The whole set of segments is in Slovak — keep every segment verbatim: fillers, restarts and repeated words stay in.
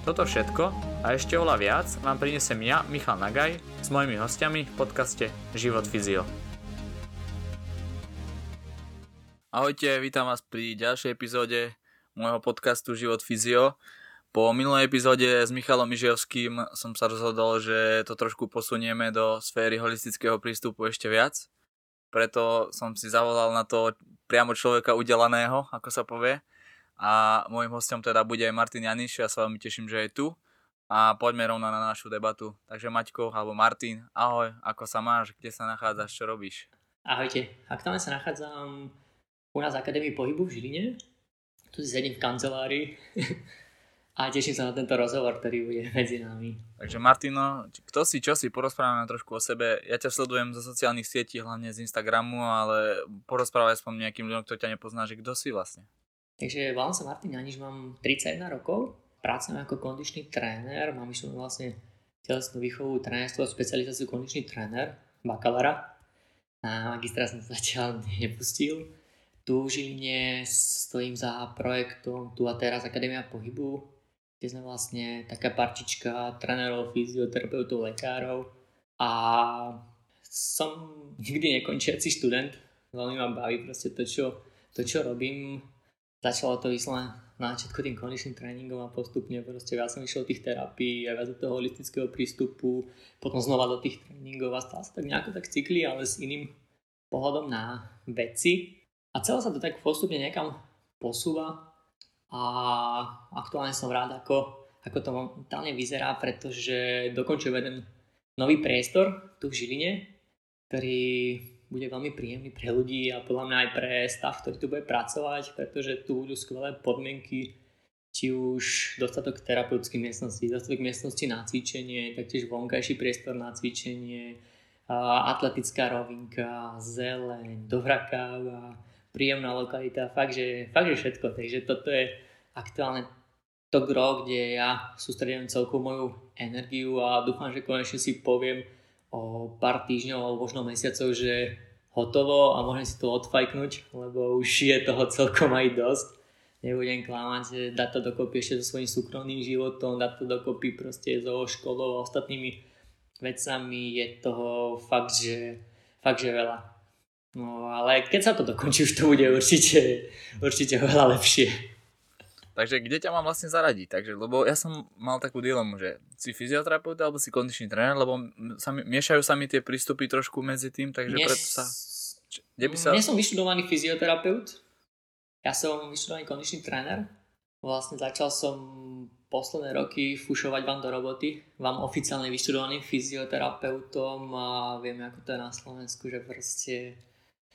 Toto všetko a ešte oveľa viac vám prinesem ja, Michal Nagaj, s mojimi hostiami v podcaste Život fyzio. Ahojte, vítam vás pri ďalšej epizóde môjho podcastu Život fyzio. Po minulej epizóde s Michalom Ižovským som sa rozhodol, že to trošku posunieme do sféry holistického prístupu ešte viac. Preto som si zavolal na to priamo človeka udelaného, ako sa povie. A môjim hosťom teda bude aj Martin Janiš, ja sa veľmi teším, že je tu. A poďme rovno na našu debatu. Takže Maťko, alebo Martin, ahoj, ako sa máš, kde sa nachádzaš, čo robíš? Ahojte, aktuálne sa nachádzam u nás v Akadémii pohybu v Žiline. Tu si sedím v kancelárii a teším sa na tento rozhovor, ktorý bude medzi nami. Takže Martino, kto si, čo si, porozprávame trošku o sebe. Ja ťa sledujem zo sociálnych sietí, hlavne z Instagramu, ale porozprávaj aspoň nejakým ľuďom, kto ťa nepozná, že kto si vlastne. Takže volám sa Martin Janiš, mám tridsaťjeden rokov, pracujem ako kondičný tréner, mám vyštudovanú vlastne telesnú výchovu, trénerstvo, specializáciu kondičný tréner, bakalára. Na magistra som zatiaľ nepustil. Tu v Žiline stojím za projektom Tu a teraz Akadémia pohybu, kde sme vlastne taká partička trénerov, fyzioterapeutov, lekárov a som nikdy nekončiaci študent, veľmi ma baví proste to, čo, to, čo robím. Začalo to vyslať na začiatku tým kondičným tréningom a postupne proste viac som išiel do tých terapií a viac do toho holistického prístupu, potom znova do tých tréningov a stále sa tak nejako tak cykli, ale s iným pohľadom na veci. A celé sa to tak postupne niekam posúva a aktuálne som rád, ako, ako to momentálne vyzerá, pretože dokončujem jeden nový priestor tu v Žiline, ktorý bude veľmi príjemný pre ľudí a podľa mňa aj pre stav, ktorý tu bude pracovať, pretože tu budú skvelé podmienky, či už dostatok terapeutických miestností, dostatok miestností na cvičenie, taktiež vonkajší priestor na cvičenie, atletická rovinka, zeleň, dobrá káva, príjemná lokalita, fakt že, fakt, že všetko. Takže toto je aktuálne to gro, kde ja sústredujem celkovú moju energiu a dúfam, že konečne si poviem o pár týždňov alebo možno mesiacov, že hotovo a môžem si to odfajknúť, lebo už je toho celkom aj dosť. Nebudem klamať, dať to dokopy ešte so svojím súkromným životom, dať to dokopy proste so školou a ostatnými vecami, je toho fakt, že, fakt, že veľa. No ale keď sa to dokončí, už to bude určite, určite veľa lepšie. Takže kde ťa mám vlastne zaradiť? Takže, lebo ja som mal takú dilemu, že si fyzioterapeut alebo si kondičný tréner, lebo sa mi, miešajú sa mi tie prístupy trošku medzi tým, takže Mne... preto sa... sa... Nie som vyštudovaný fyzioterapeut, ja som vyštudovaný kondičný tréner. Vlastne začal som posledné roky fušovať vám do roboty, vám oficiálne vyštudovaným fyzioterapeutom a vieme, ako to je na Slovensku, že proste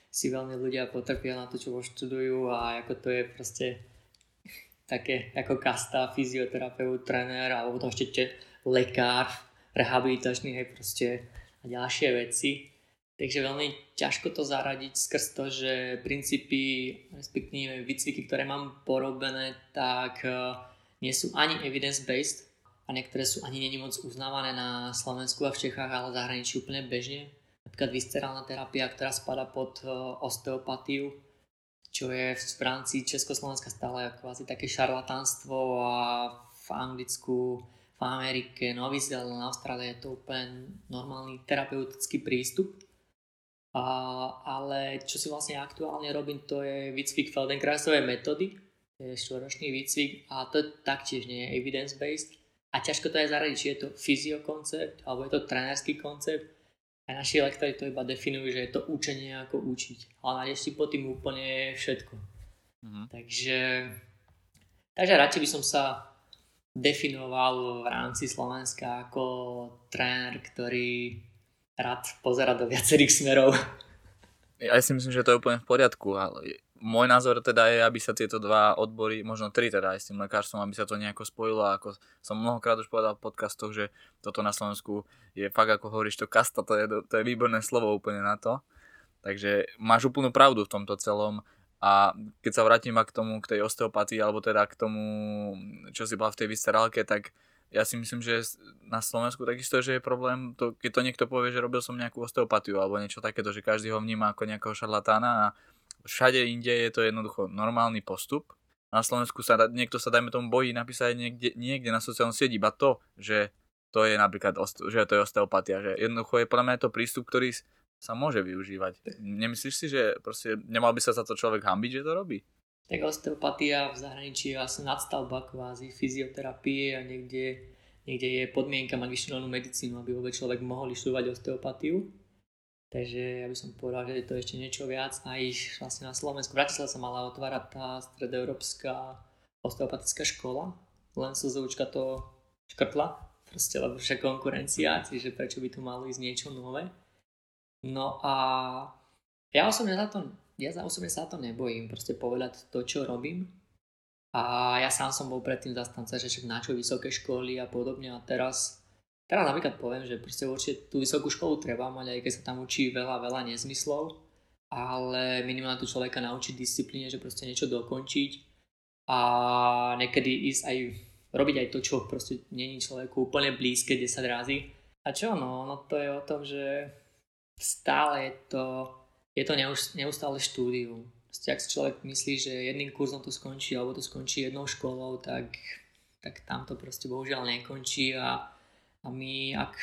si veľmi ľudia potrpia na to, čo študujú a ako to je proste také ako kasta, fyzioterapeut, tréner alebo potom ešte lekár, rehabilitačný, hej, proste a ďalšie veci. Takže veľmi ťažko to zaradiť skrz to, že princípy, respektíve výcviky, ktoré mám porobené, tak nie sú ani evidence-based a niektoré sú ani nie moc uznávané na Slovensku a v Čechách, ale v zahraničí úplne bežne. Napríklad viscerálna terapia, ktorá spada pod osteopatiu, čo je v Francii, Československa stále kvázi také šarlatánstvo a v Anglicku, v Amerike, Nový Zéland, na Austrálii je to úplne normálny terapeutický prístup. A, ale čo si vlastne aktuálne robím, to je výcvik Feldenkraisovej metódy, to je štvoročný výcvik a to taktiež nie je evidence-based a ťažko to aj zaradiť, či je to fyziokoncept alebo je to trénerský koncept. A naši lektori to iba definujú, že je to učenie ako učiť. Ale nájdeš si pod tým úplne všetko. Uh-huh. Takže, takže radšej by som sa definoval v rámci Slovenska ako tréner, ktorý rád pozerá do viacerých smerov. Ja si myslím, že to je úplne v poriadku. Ale Môj názor teda je, aby sa tieto dva odbory, možno tri teda aj s tým lekárstvom, aby sa to nejako spojilo. A ako som mnohokrát už povedal v podcastoch, že toto na Slovensku je fakt, ako hovoríš, to kasta, to je, to je výborné slovo úplne na to. Takže máš úplnú pravdu v tomto celom. A keď sa vrátim k tomu, k tej osteopatii, alebo teda k tomu, čo si bola v tej vysterálke, tak ja si myslím, že na Slovensku takisto, že je problém, to, keď to niekto povie, že robil som nejakú osteopatiu alebo niečo takéto, že každý ho vníma ako nejakého šarlatána. A všade inde je to jednoducho normálny postup. Na Slovensku sa niekto sa dajme tomu bojí napísať niekde, niekde na sociálnom sieti iba to, že to je napríklad že to je osteopatia, že jednoducho je podľa mňa to prístup, ktorý sa môže využívať. Nemyslíš si, že proste nemal by sa za to človek hanbiť, že to robí? Tak osteopatia v zahraničí je vlastne nadstavba kvázi fyzioterapie a niekde, niekde je podmienka mať vyštudovanú medicínu, aby vôbec človek mohol študovať osteopatiu. Takže ja by som povedal, že je to ešte niečo viac a ich vlastne na Slovensku. Bratislava sa mala otvárať tá stredoeurópska osteopatická škola, len SZÚčka to škrtla, proste lebo však konkurencia, čiže prečo by tu malo ísť niečo nové. No a ja osobne sa to, ja osobne sa to nebojím, proste povedať to, čo robím. A ja sám som bol predtým zastanca, že však na čo vysoké školy a podobne a teraz... Teraz napríklad poviem, že proste určite tú vysokú školu treba mať, aj keď sa tam učí veľa, veľa nezmyslov, ale minimálne tu človeka naučiť disciplíne, že proste niečo dokončiť a niekedy ísť aj, robiť aj to, čo proste nie je človeku úplne blízke desať razy. A čo? No, no to je o tom, že stále je to, je to neustále štúdium. Proste ak si človek myslí, že jedným kurzom to skončí, alebo to skončí jednou školou, tak, tak tam to proste bohužiaľ nekončí a A my, ak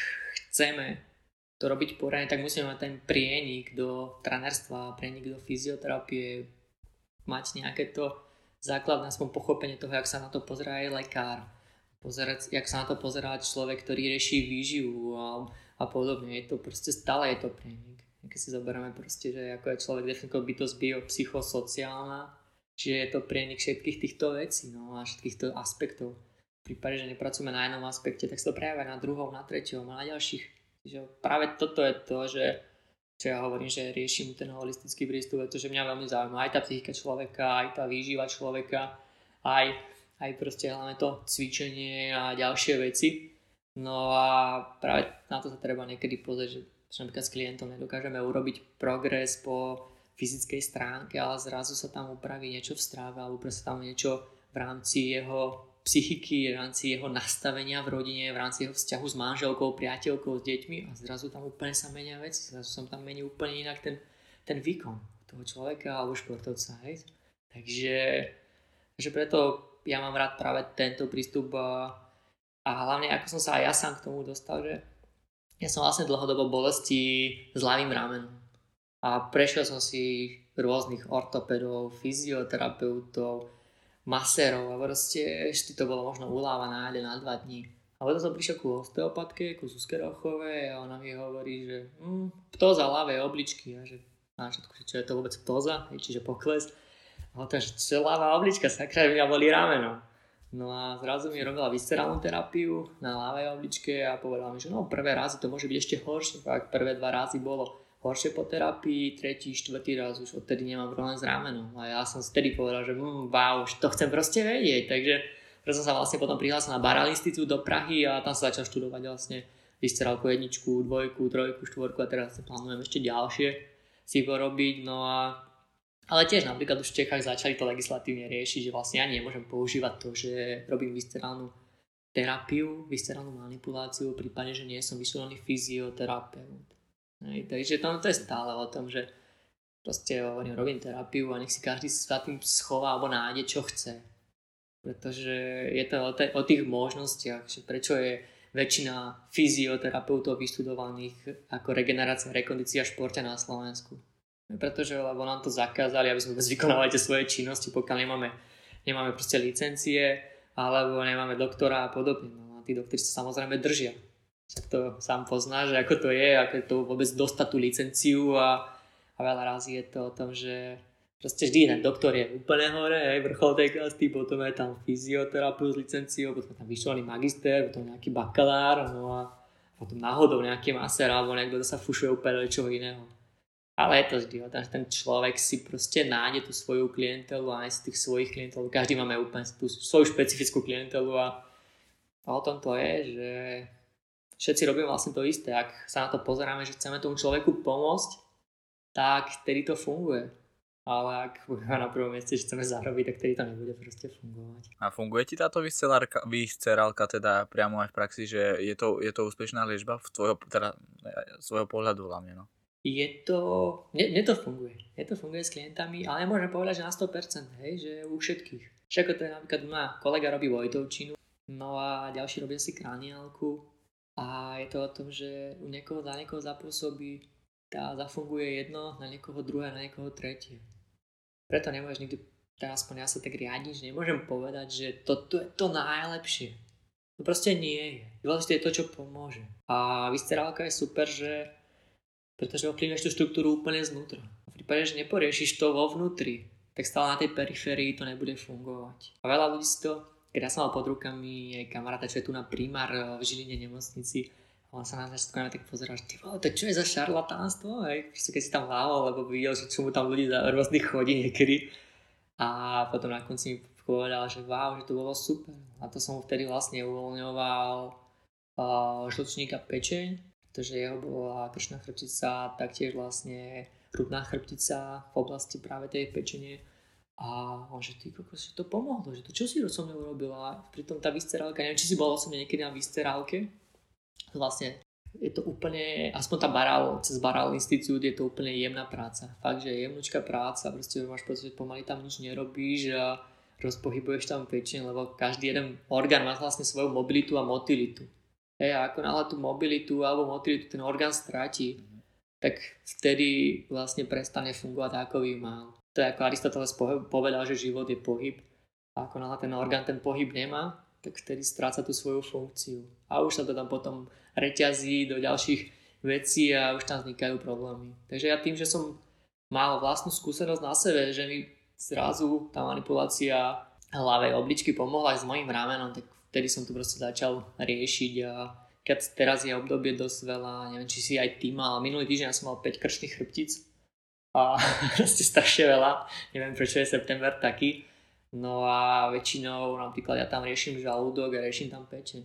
chceme to robiť poriadne, tak musíme mať ten prienik do trénerstva, prienik do fyzioterapie, mať nejaké to základné aspoň pochopenie toho, jak sa na to pozerá aj lekár, pozerať, jak sa na to pozerá človek, ktorý rieši výživu a, a podobne. Je to proste, stále je to prienik. Keď si zoberieme proste, že ako je človek definitívne bytosť biopsychosociálna, čiže je to prienik všetkých týchto vecí, no, a všetkých týchto aspektov. V prípade, že nepracujeme na jednom aspekte, tak sa to prejavia na druhom, na treťom a na ďalších. Čiže práve toto je to, že, čo ja hovorím, že riešim ten holistický prístup, pretože mňa veľmi zaujíma aj tá psychika človeka, aj tá výživa človeka, aj, aj proste hlavne to cvičenie a ďalšie veci. No a práve na to sa treba niekedy pozrieť, že napríklad s klientom nedokážeme urobiť progres po fyzickej stránke, ale zrazu sa tam upraví niečo v stráve alebo proste tam niečo v rámci jeho psychiky, v rámci jeho nastavenia v rodine, v rámci jeho vzťahu s manželkou, priateľkou, s deťmi a zrazu tam úplne sa menia veci, zrazu som tam mení úplne inak ten, ten výkon toho človeka alebo športovca. Hej. Takže, takže preto ja mám rád práve tento prístup a, a hlavne ako som sa aj ja sám k tomu dostal, že ja som vlastne dlhodobo bolesti s ľavým ramenom a prešiel som si rôznych ortopedov, fyzioterapeutov, masérov a proste ešte to bolo možno uľava na jeden na dva dní. A potom som prišiel ku osteopatke, ku Suske Rochovej a ona mi hovorí, že hm, ptóza ľavej obličky a že na všetko, čo je to vôbec ptóza, čiže pokles. A hovorím, že čo je ľavá oblička, sakra, že mňa boli rameno. No a zrazu mi robila viscerálnu terapiu na ľavej obličke a povedala mi, že no prvé razy to môže byť ešte horšie, tak prvé dva razy bolo horšie po terapii, tretí, štvrtý raz už odtedy nemám problém s ramenom. A ja som si tedy povedal, že mmm, wow, už to chcem proste vedieť. Takže preto som sa vlastne potom prihlásil na Barrel Institute do Prahy a tam sa začal študovať vlastne vysterálku jedničku, dvojku, trojku, štvorku a teraz si plánujem ešte ďalšie si porobiť. No a... Ale tiež napríklad už v Čechách začali to legislatívne riešiť, že vlastne ja nemôžem používať to, že robím vysterálnu terapiu, vysterálnu manipuláciu, v prípade, že nie som vyštudovaný fyzioterapeut. Hej, takže tam to je stále o tom, že proste hovorím, robím terapiu a nech si každý sa tým schová alebo nájde, čo chce. Pretože je to o, t- o tých možnostiach, že prečo je väčšina fyzioterapeutov vystudovaných ako regenerácia, rekondícia športe na Slovensku. Pretože lebo nám to zakázali, aby sme vykonávali tie svoje činnosti, pokiaľ nemáme, nemáme proste licencie alebo nemáme doktora a podobne. No a tí doktori sa samozrejme držia. To sám pozná, že ako to je, ako to vôbec dostať tú licenciu a, a veľa razy je to o tom, že proste vždy jeden doktor je úplne hore, hej, vrchol tej kasty, potom je tam fyzioterapeut s licenciou, potom tam vyštudovaný magister, potom nejaký bakalár, no a potom náhodou nejaký masér alebo niekto sa fušuje úplne do čoho iného. Ale je to vždy, ten človek si proste nájde tú svoju klientelu a aj z tých svojich klientelov, každý máme úplne tú svoju špecifickú klientelu a, a o tom to je, že všetci robíme vlastne to isté. Ak sa na to pozeráme, že chceme tomu človeku pomôcť, tak tedy to funguje. Ale ak na prvom mieste, že chceme zarobiť, tak tedy to nebude proste fungovať. A funguje ti táto vyscerálka teda priamo aj v praxi, že je to, je to úspešná liečba v tvojho, teda, svojho pohľadu hlavne, no? Je to... Mne, mne to funguje. Mne to funguje s klientami, ale môžem povedať, že na sto percent, hej, že u všetkých. Však to je napríklad, má kolega robí Vojtovčinu, no a ďalší robí si kraniálku a je to o tom, že u niekoho na niekoho zapôsobí, tá zafunguje jedno, na niekoho druhé, na niekoho tretie. Preto nemôžeš nikdy, teda aspoň ja sa tak riadiť, že nemôžem povedať, že toto je to najlepšie. To proste nie je. Dôležité je to, čo pomôže. A vyscerálka je super, že pretože ovplyvňuješ tú štruktúru úplne znútra. V prípade, že neporiešiš to vo vnútri, tak stále na tej periférii to nebude fungovať. A veľa ľudí si to, keď ja som mal pod rukami aj kamaráta, čo je tu na primár v Žiline nemocnici, a on sa na začiatku na tak pozeral, že ty vole, to čo je za šarlatánstvo, hej? Proste keď si tam hľadal, lebo videl, že čo mu tam ľudí za rôznych chodí niekedy. A potom na konci mi povedal, že wow, že to bolo super. A to som mu vtedy vlastne uvoľňoval uh, žlčník a pečeň, pretože jeho bola krčná chrbtica, taktiež vlastne hrudná chrbtica v oblasti práve tej pečene. A on, že ty kokos, že to pomohlo, že to čo si so mnou urobila? Pritom tá vyscerálka, neviem, či si bola osobne niekedy na vyscerálke, vlastne je to úplne, aspoň tá barál, cez barál institút je to úplne jemná práca. Fakt, že jemnúčka práca, proste máš pocit, že pomaly tam nič nerobíš a rozpohybuješ tam pečeň, lebo každý jeden orgán má vlastne svoju mobilitu a motilitu. Hej, a ako náhle tú mobilitu alebo motilitu ten orgán stratí, mm. tak vtedy vlastne prestane fungovať ako by mal. To je ako Aristoteles povedal, že život je pohyb. A ako náhle ten orgán ten pohyb nemá, tak vtedy stráca tú svoju funkciu. A už sa to tam potom reťazí do ďalších vecí a už tam vznikajú problémy. Takže ja tým, že som mal vlastnú skúsenosť na sebe, že mi zrazu tá manipulácia hlavej obličky pomohla aj s mojím ramenom, tak vtedy som to proste začal riešiť. A keď teraz je obdobie dosť veľa, neviem, či si aj ty mal, minulý týždeň ja som mal päť krčných chrbtíc, a proste strašne veľa, neviem prečo je september taký, no a väčšinou napríklad ja tam riešim žalúdok a riešim tam pečeň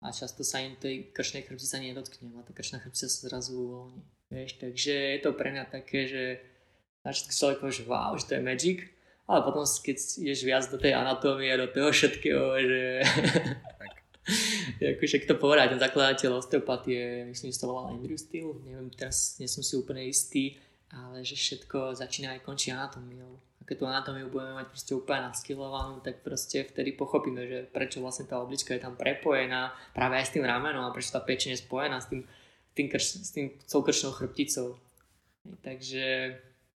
a často sa im tej krčnej chrbtice nedotknem a tá krčná chrbtica sa zrazu uvoľní, vieš, takže je to pre mňa také, že načiatku človek povie, že wow, že to je magic, ale potom keď ideš viac do tej anatómie, do toho všetkého, že ako však to povedať, ten zakladateľ osteopatie, myslím, že to volal Andrew Still, neviem, teraz nie som si úplne istý, ale že všetko začína aj končí anatómiou. A keď tú anatómiu budeme mať proste úplne naskylovanú, tak proste vtedy pochopíme, že prečo vlastne tá oblička je tam prepojená práve aj s tým ramenom a prečo tá pečeň je spojená s tým, tým krč, s tým krčnou chrbticou. Takže...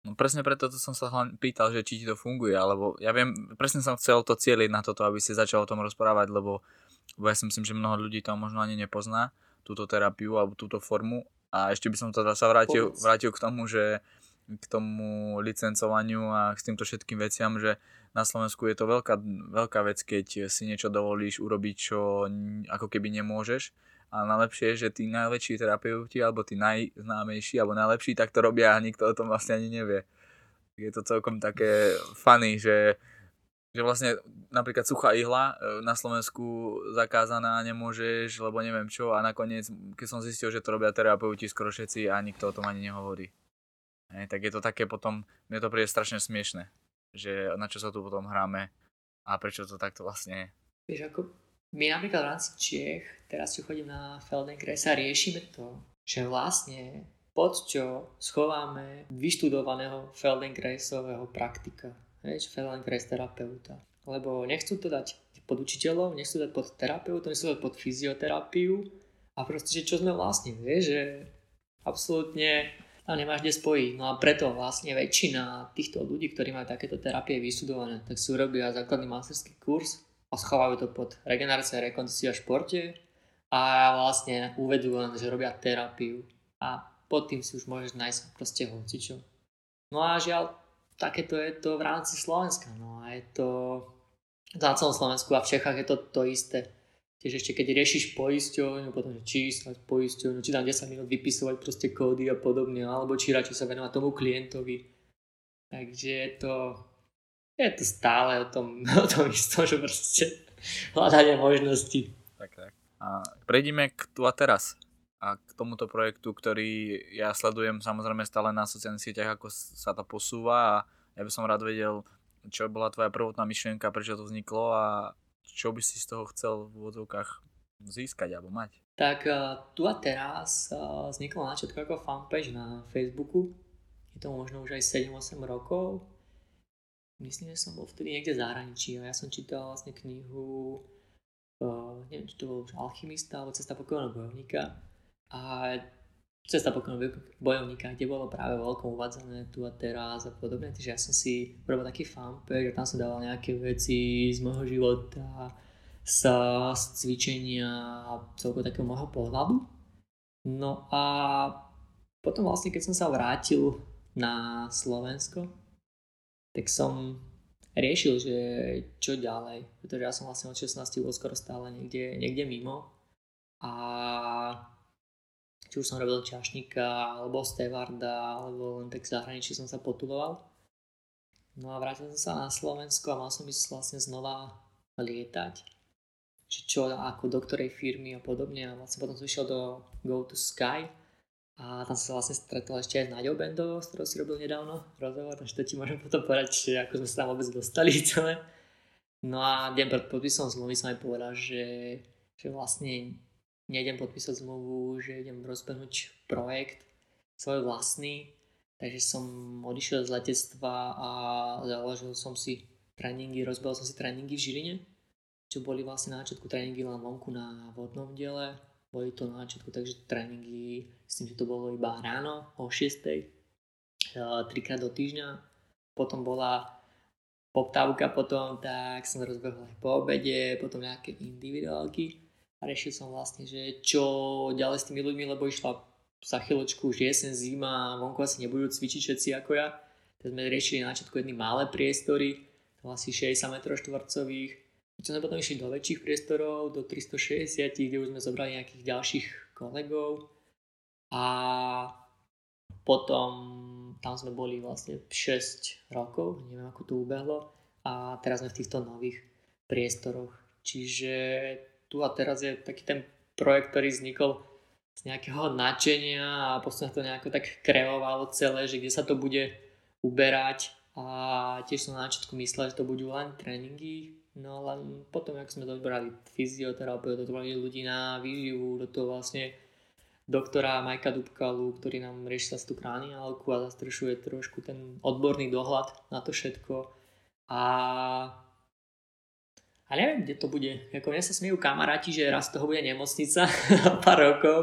No presne preto to som sa hlavne pýtal, že či ti to funguje, alebo ja viem, presne som chcel to cieliť na toto, aby si začal o tom rozprávať, lebo, lebo ja si myslím, že mnoho ľudí to možno ani nepozná, túto terapiu alebo túto formu. A ešte by som teda sa vrátil, vrátil k tomu, že k tomu licencovaniu a k týmto všetkým veciam, že na Slovensku je to veľká, veľká vec, keď si niečo dovolíš urobiť, čo ako keby nemôžeš. A najlepšie je, že tí najväčší terapeuti, alebo tí najznámejší, alebo najlepší, tak to robia a nikto o tom vlastne ani nevie. Je to celkom také funny, že, že vlastne napríklad suchá ihla na Slovensku zakázaná, nemôžeš, lebo neviem čo, a nakoniec, keď som zistil, že to robia terapeuti skoro všetci a nikto o tom ani nehovorí. E, tak je to také potom, mne to príde strašne smiešne, že na čo sa tu potom hráme a prečo to takto vlastne je. Vieš ako, my napríklad v rámci Čech, teraz čo chodím na Feldenkraisa, riešime to, že vlastne pod čo schováme vyštudovaného Feldenkraisového praktika. Hej, Feldenkrais terapeuta. Lebo nechcú to dať pod učiteľov, nechcú to dať pod terapeuta, nechcú to dať pod fyzioterapiu a proste, že čo sme vlastne, vieš, že absolútne tam nemáš kde spojiť. No a preto vlastne väčšina týchto ľudí, ktorí majú takéto terapie vystudované, tak si urobia základný masterský kurz a schovajú to pod regenerácia, rekondicia v športe a vlastne uvedú len, že robia terapiu a pod tým si už môžeš nájsť proste hocičo. No a žiaľ, takéto je to v rámci Slovenska, no a je to na celom Slovensku a v Čechách je to to isté. Tiež ešte keď riešiš poisťovňu, potom číslať poisťovňu, či tam desať minút vypisovať proste kódy a podobne, alebo či radšej sa venovať tomu klientovi. Takže je to, je to stále o tom, o tom istom, že proste hľadanie možností. Tak, tak. A prejdime k tu a teraz a k tomuto projektu, ktorý ja sledujem samozrejme stále na sociálnych sieťach, ako sa to posúva, a ja by som rád vedel, čo bola tvoja prvotná myšlienka, prečo to vzniklo a čo by si z toho chcel v úvodzovkách získať alebo mať? Tak tu a teraz vzniklo na začiatku ako fanpage na Facebooku. Je to možno už aj sedem osem rokov. Myslím, že som bol vtedy niekde v zahraničí a ja som čítal vlastne knihu, neviem, či to bol už Alchymista alebo Cesta pokojného bojovníka. A Cesta pokojného bojovníka, kde bolo práve veľkom uvádzané tu a teraz a podobne. Takže ja som si robil taký fanpage a tam som dával nejaké veci z môjho života, z cvičenia a celkovo takého môjho pohľadu. No a potom vlastne, keď som sa vrátil na Slovensko, tak som riešil, že čo ďalej, pretože ja som vlastne od šestnástich bol skoro stále niekde, niekde mimo. A či už som robil čašníka, alebo stevarda, alebo len tak v zahraničí som sa potuloval. No a vrátil som sa na Slovensko a mal som ísť vlastne znova lietať. Že čo, ako do ktorej firmy a podobne. A vlastne potom som išiel do Go to Sky a tam som sa vlastne stretol ešte aj s Naďou Bendovou, s ktorou si robil nedávno rozhovor, takže to ti môžem potom povedať, ako sme sa tam vôbec dostali celé. No a deň pred podpisom zmluvy som aj povedal, že, že vlastne nejdem podpísať zmluvu, že idem rozbehnúť projekt svoj vlastný, takže som odišiel z letectva a založil som si tréningy, rozbehol som si tréningy v Žiline, čo boli vlastne na začiatku tréningy len vonku na vodnom diele, boli to na začiatku, takže tréningy, s tým, že to bolo iba ráno o šiestej, trikrát do týždňa, potom bola poptávka, potom tak som rozbehol aj po obede, potom nejaké individuálky. A riešil som vlastne, že čo ďalej s tými ľuďmi, lebo išla sa chvíľočku už jesen, zima, vonku asi nebudú cvičiť všetci ako ja. Tak sme riešili na začiatku jedny malé priestory, asi šesťdesiat metrov štvorcových. Čo sme potom išli do väčších priestorov, do tristošesťdesiat, kde už sme zobrali nejakých ďalších kolegov. A potom tam sme boli vlastne šesť rokov, neviem ako to ubehlo. A teraz sme v týchto nových priestoroch. Čiže tu a teraz je taký ten projekt, ktorý vznikol z nejakého nadšenia a postupne to nejako tak kreovalo celé, že kde sa to bude uberať, a tiež som na začiatku myslel, že to budú len tréningy, no len potom, ako sme dobrali fyzioterapeutov, do toho boli ľudí na výživu, do toho vlastne doktora Majka Dubkalu, ktorý nám rieši zase tú krániálku a zastrešuje trošku ten odborný dohľad na to všetko. A A neviem, kde to bude. Ako mňa sa smejú kamaráti, že raz toho bude nemocnica pár rokov.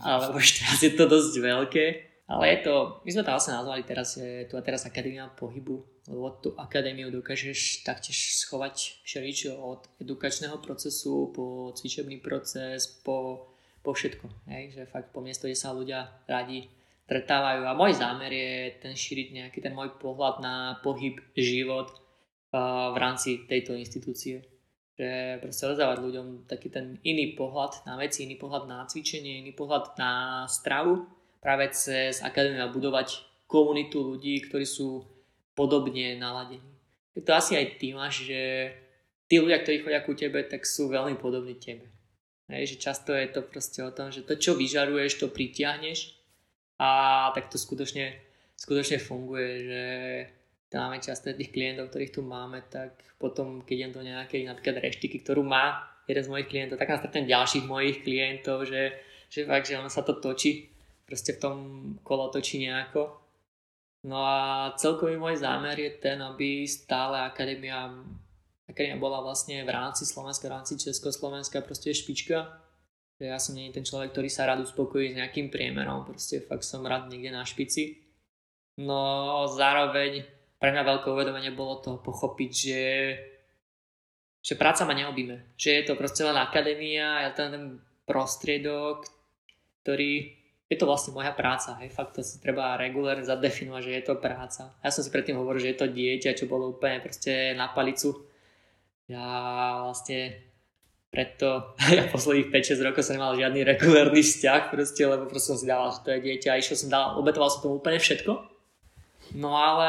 Ale už teraz je to dosť veľké. Ale je to, my sme to vlastne nazvali teraz, je tu a teraz Akadémia pohybu. Lebo tú akadémiu dokážeš taktiež schovať všeličo od edukačného procesu po cvičebný proces, po, po všetko. Hej? Že fakt po miesto, kde sa ľudia radi stretávajú. A môj zámer je ten šíriť nejaký ten môj pohľad na pohyb, život v rámci tejto inštitúcie. Že proste rozdávať ľuďom taký ten iný pohľad na veci, iný pohľad na cvičenie, iný pohľad na stravu. Práve cez akadémiu budovať komunitu ľudí, ktorí sú podobne naladení. To asi aj ty máš, že tí ľudia, ktorí chodia ku tebe, tak sú veľmi podobní tebe. Hej, že často je to proste o tom, že to, čo vyžaruješ, to pritiahneš, a tak to skutočne, skutočne funguje, že máme často tých klientov, ktorých tu máme, tak potom, keď idem do nejakej napríklad reštiky, ktorú má jeden z mojich klientov, tak nastretnem ďalších mojich klientov, že, že fakt, že ono sa to točí, proste v tom kolo točí nejako. No a celkový môj zámer je ten, aby stále akadémia, akadémia bola vlastne v rámci Slovenska, v rámci Československa proste špička. Ja som nie ten človek, ktorý sa rád uspokojí s nejakým priemerom, proste fakt som rád niekde na špici. No zároveň pre mňa veľké uvedomenie bolo to pochopiť, že, že práca ma neobíme. Že je to proste len akadémia, ja ten, ten prostriedok, ktorý, je to vlastne moja práca. Hej. Fakt to si treba regulárne zadefinovať, že je to práca. Ja som si predtým hovoril, že je to dieťa, čo bolo úplne proste na palicu. Ja vlastne Preto ja posledných päť šesť rokov som nemal žiadny regulárny vzťah, proste, lebo proste som si dával, že to je dieťa. Išiel som dal, obetoval som tomu úplne všetko. No ale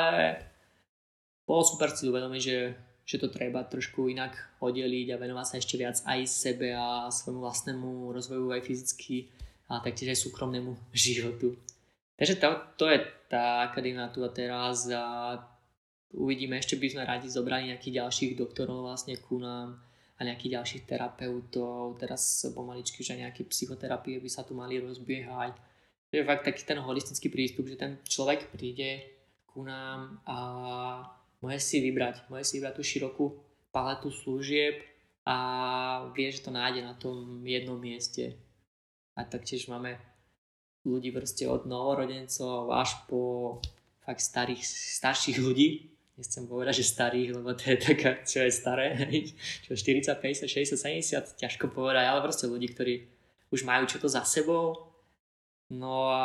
bolo super si uvedomiť, že, že to treba trošku inak oddeliť a venovať sa ešte viac aj sebe a svojmu vlastnému rozvoju aj fyzicky a taktiež aj súkromnému životu. Takže to, to je tá akadémia tu a teraz a uvidíme, ešte by sme radi zobrali nejakých ďalších doktorov vlastne ku nám a nejakých ďalších terapeutov, teraz pomaličky už aj nejaké psychoterapie by sa tu mali rozbiehať. To je fakt taký ten holistický prístup, že ten človek príde ku nám a môže si vybrať, môže si vybrať tú širokú paletu služieb a vie, že to nájde na tom jednom mieste. A taktiež máme ľudí proste od novorodencov až po fakt starých, starších ľudí. Nechcem povedať, že starých, lebo to je taká, čo je staré, čo štyridsať, päťdesiat, šesťdesiat, sedemdesiat, ťažko povedať, ale proste ľudí, ktorí už majú čo to za sebou. No a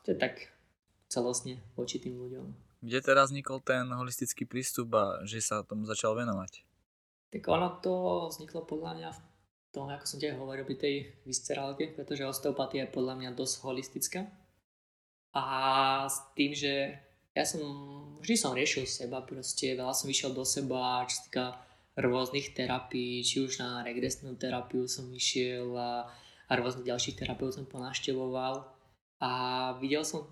to je tak celostne voči tým ľuďom. Kde teraz vznikol ten holistický prístup a že sa tomu začal venovať? Tak ono to vzniklo podľa mňa v tom, ako som ti aj hovoril, pri tej viscerálke, pretože osteopatia je podľa mňa dosť holistická. A s tým, že ja som, vždy som riešil seba proste, veľa som išiel do seba, čo sa týka rôznych terapií, či už na regresnú terapiu som išiel a, a rôznych ďalších terapií som ponaštevoval a videl som,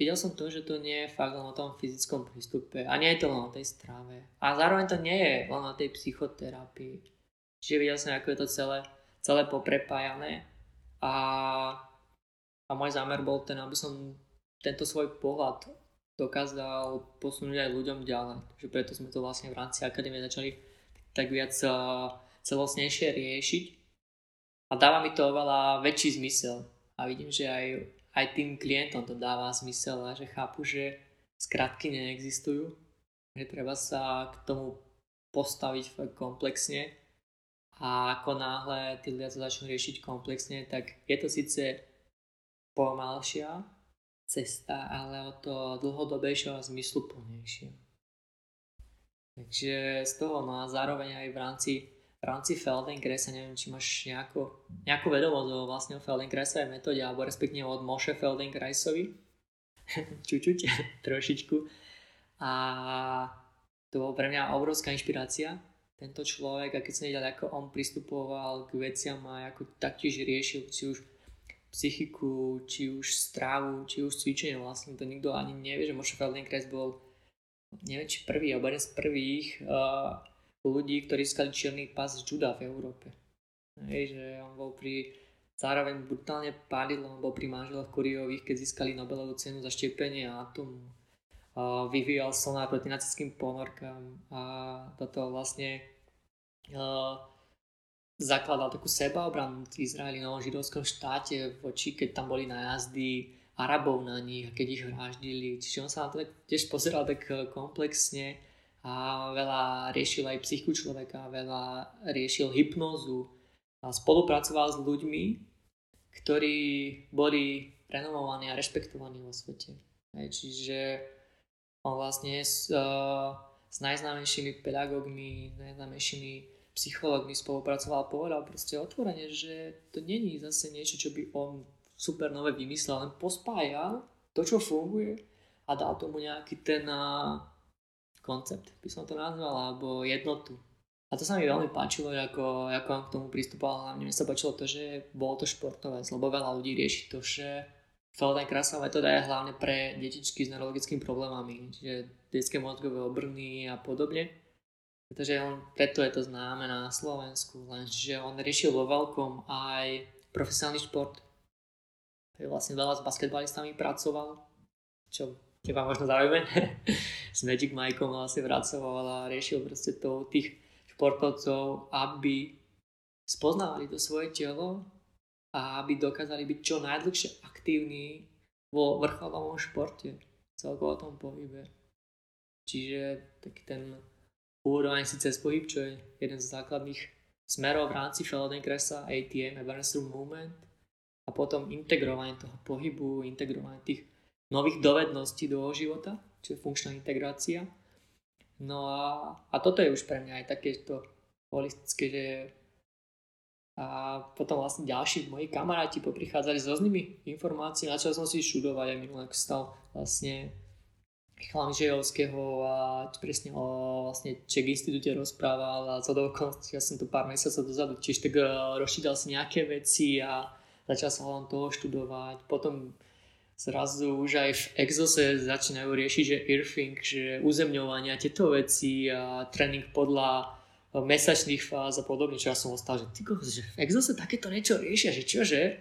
videl som to, že to nie je fakt len o tom fyzickom prístupe a nie je to len o tej strave a zároveň to nie je len o tej psychoterapii, čiže videl som, ako je to celé, celé poprepájané a, a môj zámer bol ten, aby som tento svoj pohľad dokázal posunúť aj ľuďom ďalej. Takže preto sme to vlastne v rámci akadémie začali tak viac celostnejšie riešiť. A dáva mi to oveľa väčší zmysel. A vidím, že aj, aj tým klientom to dáva zmysel a že chápu, že skratky neexistujú. Že treba sa k tomu postaviť komplexne. A ako náhle tí ľudia to začnú riešiť komplexne, tak je to síce pomalšia cesta, ale o to dlhodobejšie a zmysluplnejšie. Takže z toho má zároveň aj v rámci, v rámci Feldenkraisa, neviem, či máš nejakú, nejakú vedomosť o vlastného Feldenkraisovej metóde, alebo respektíve od Moshe Feldenkraisovi. Čučuť, trošičku. A to bol pre mňa obrovská inšpirácia. Tento človek, a keď som videl, ako on pristupoval k veciam a ako taktiež riešil, či už psychiku, či už strávu, či už cvičenie, vlastne to nikto ani nevie, že Moshe Feldenkrais bol, neviem či prvý, alebo jeden z prvých uh, ľudí, ktorí získali čierny pás z juda v Európe. Hej, že on bol pri, zároveň brutálne pálil, on bol pri manželoch Curyových, keď získali Nobelovú cenu za štiepenie atomu. Uh, vyvíjal sonár proti nacistickým ponorkám a toto vlastne uh, zakladal takú sebaobranu v Izraelinovom židovskom štáte voči, keď tam boli najazdy Arabov na nich a keď ich vraždili. Čiže on sa na to tak tiež pozeral tak komplexne a veľa riešil aj psychiku človeka, veľa riešil hypnózu a spolupracoval s ľuďmi, ktorí boli renomovaní a rešpektovaní vo svete. Čiže on vlastne s, s najznámejšími pedagógmi, najznámejšími psychológ mi spolupracoval a povedal proste otvorene, že to není zase niečo, čo by on super nové vymyslel, len pospájal to, čo funguje a dal tomu nejaký ten uh, koncept, by som to nazval, alebo jednotu. A to sa mi veľmi páčilo, ako, ako on k tomu pristupoval. Hlavne mne sa páčilo to, že bolo to športové, lebo veľa ľudí rieši to, že Feldenkraisová metóda je hlavne pre detičky s neurologickými problémami, čiže detské mozgové obrny a podobne. Pretože on, preto je to známe na Slovensku, lenže on riešil vo veľkom aj profesionálny šport. Vlastne veľa s basketbalistami pracoval, čo teba možno zaujíme. S Magic Mikeom vlastne pracoval a riešil proste to tých športovcov, aby spoznávali to svoje telo a aby dokázali byť čo najdlhšie aktívni vo vrcholovom športe, celkovo o tom pohybe. Čiže taký ten úroveň si cez pohyb, čo je jeden z základných smerov v rámci Feldenkraisa, á té em, Awareness Through Movement, a potom integrovanie toho pohybu, integrovanie tých nových dovedností do života, čo je funkčná integrácia. No a, a toto je už pre mňa aj takéto holistické, že A potom vlastne ďalší moji kamaráti poprichádzali s rôznymi informáciami, na čo som si študovať aj minulé, ako stal vlastne Michala Ižovského a presne o vlastne Czech institúte rozprával a za dokonca ja som to pár mesiacov dozadu tiež tak rozčítal si nejaké veci a začal som len toho študovať. Potom zrazu už aj v exose začínajú riešiť, že earthing, že uzemňovania, tieto veci a tréning podľa mesačných fáz a podobne, čo ja som ostal, že tyko, že v exose takéto niečo riešia, že čože?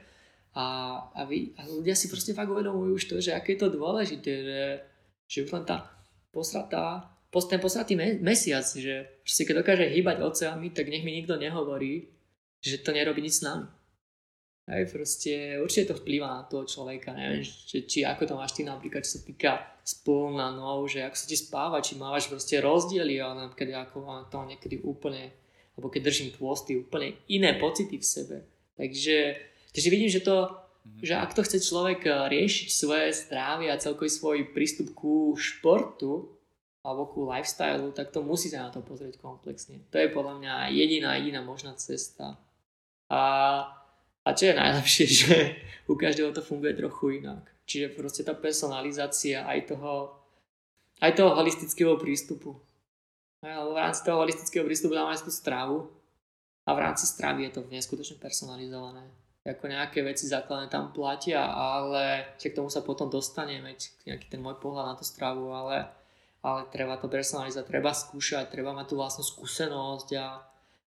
A, a, vy, a ľudia si proste fakt uvedomujú už to, že aké je to dôležité, že, že už len tá posratá, ten posratý me, mesiac, že proste keď dokáže hýbať oceánmi, tak nech mi nikto nehovorí, že to nerobí nič s nami. Aj proste určite to vplýva na toho človeka, neviem, že, či ako to máš ty napríklad, čo sa týka spĺna, no, že ako sa ti spáva, či máš proste rozdiely, ale napríklad ako mám to niekedy úplne, alebo keď držím chvosty, úplne iné pocity v sebe. Takže, takže vidím, že to, že ak to chce človek riešiť svoje zdravie a celkový svoj prístup ku športu alebo ku lifestyle, tak to musí sa na to pozrieť komplexne. To je podľa mňa jediná, jediná možná cesta. A A čo je najlepšie, že u každého to funguje trochu inak. Čiže proste tá personalizácia aj toho, aj toho holistického prístupu. V rámci toho holistického prístupu dáme aj stravu a v rámci stravy je to neskutočne personalizované. Ako nejaké veci základné tam platia, ale k tomu sa potom dostaneme, nejaký ten môj pohľad na tú stravu, ale, ale treba to personalizovať, treba skúšať, treba mať tú vlastnú skúsenosť a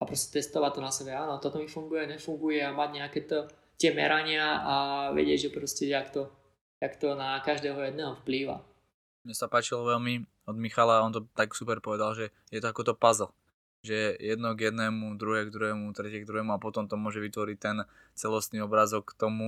a proste testovať to na sebe, áno, toto mi funguje, nefunguje a mať nejaké to, tie merania a vedieť, že proste jak to, jak to na každého jedného vplýva. Mne sa páčilo veľmi od Michala, on to tak super povedal, že je to ako to puzzle, že jedno k jednému, druhé k druhému, tretie k druhému a potom to môže vytvoriť ten celostný obrázok k tomu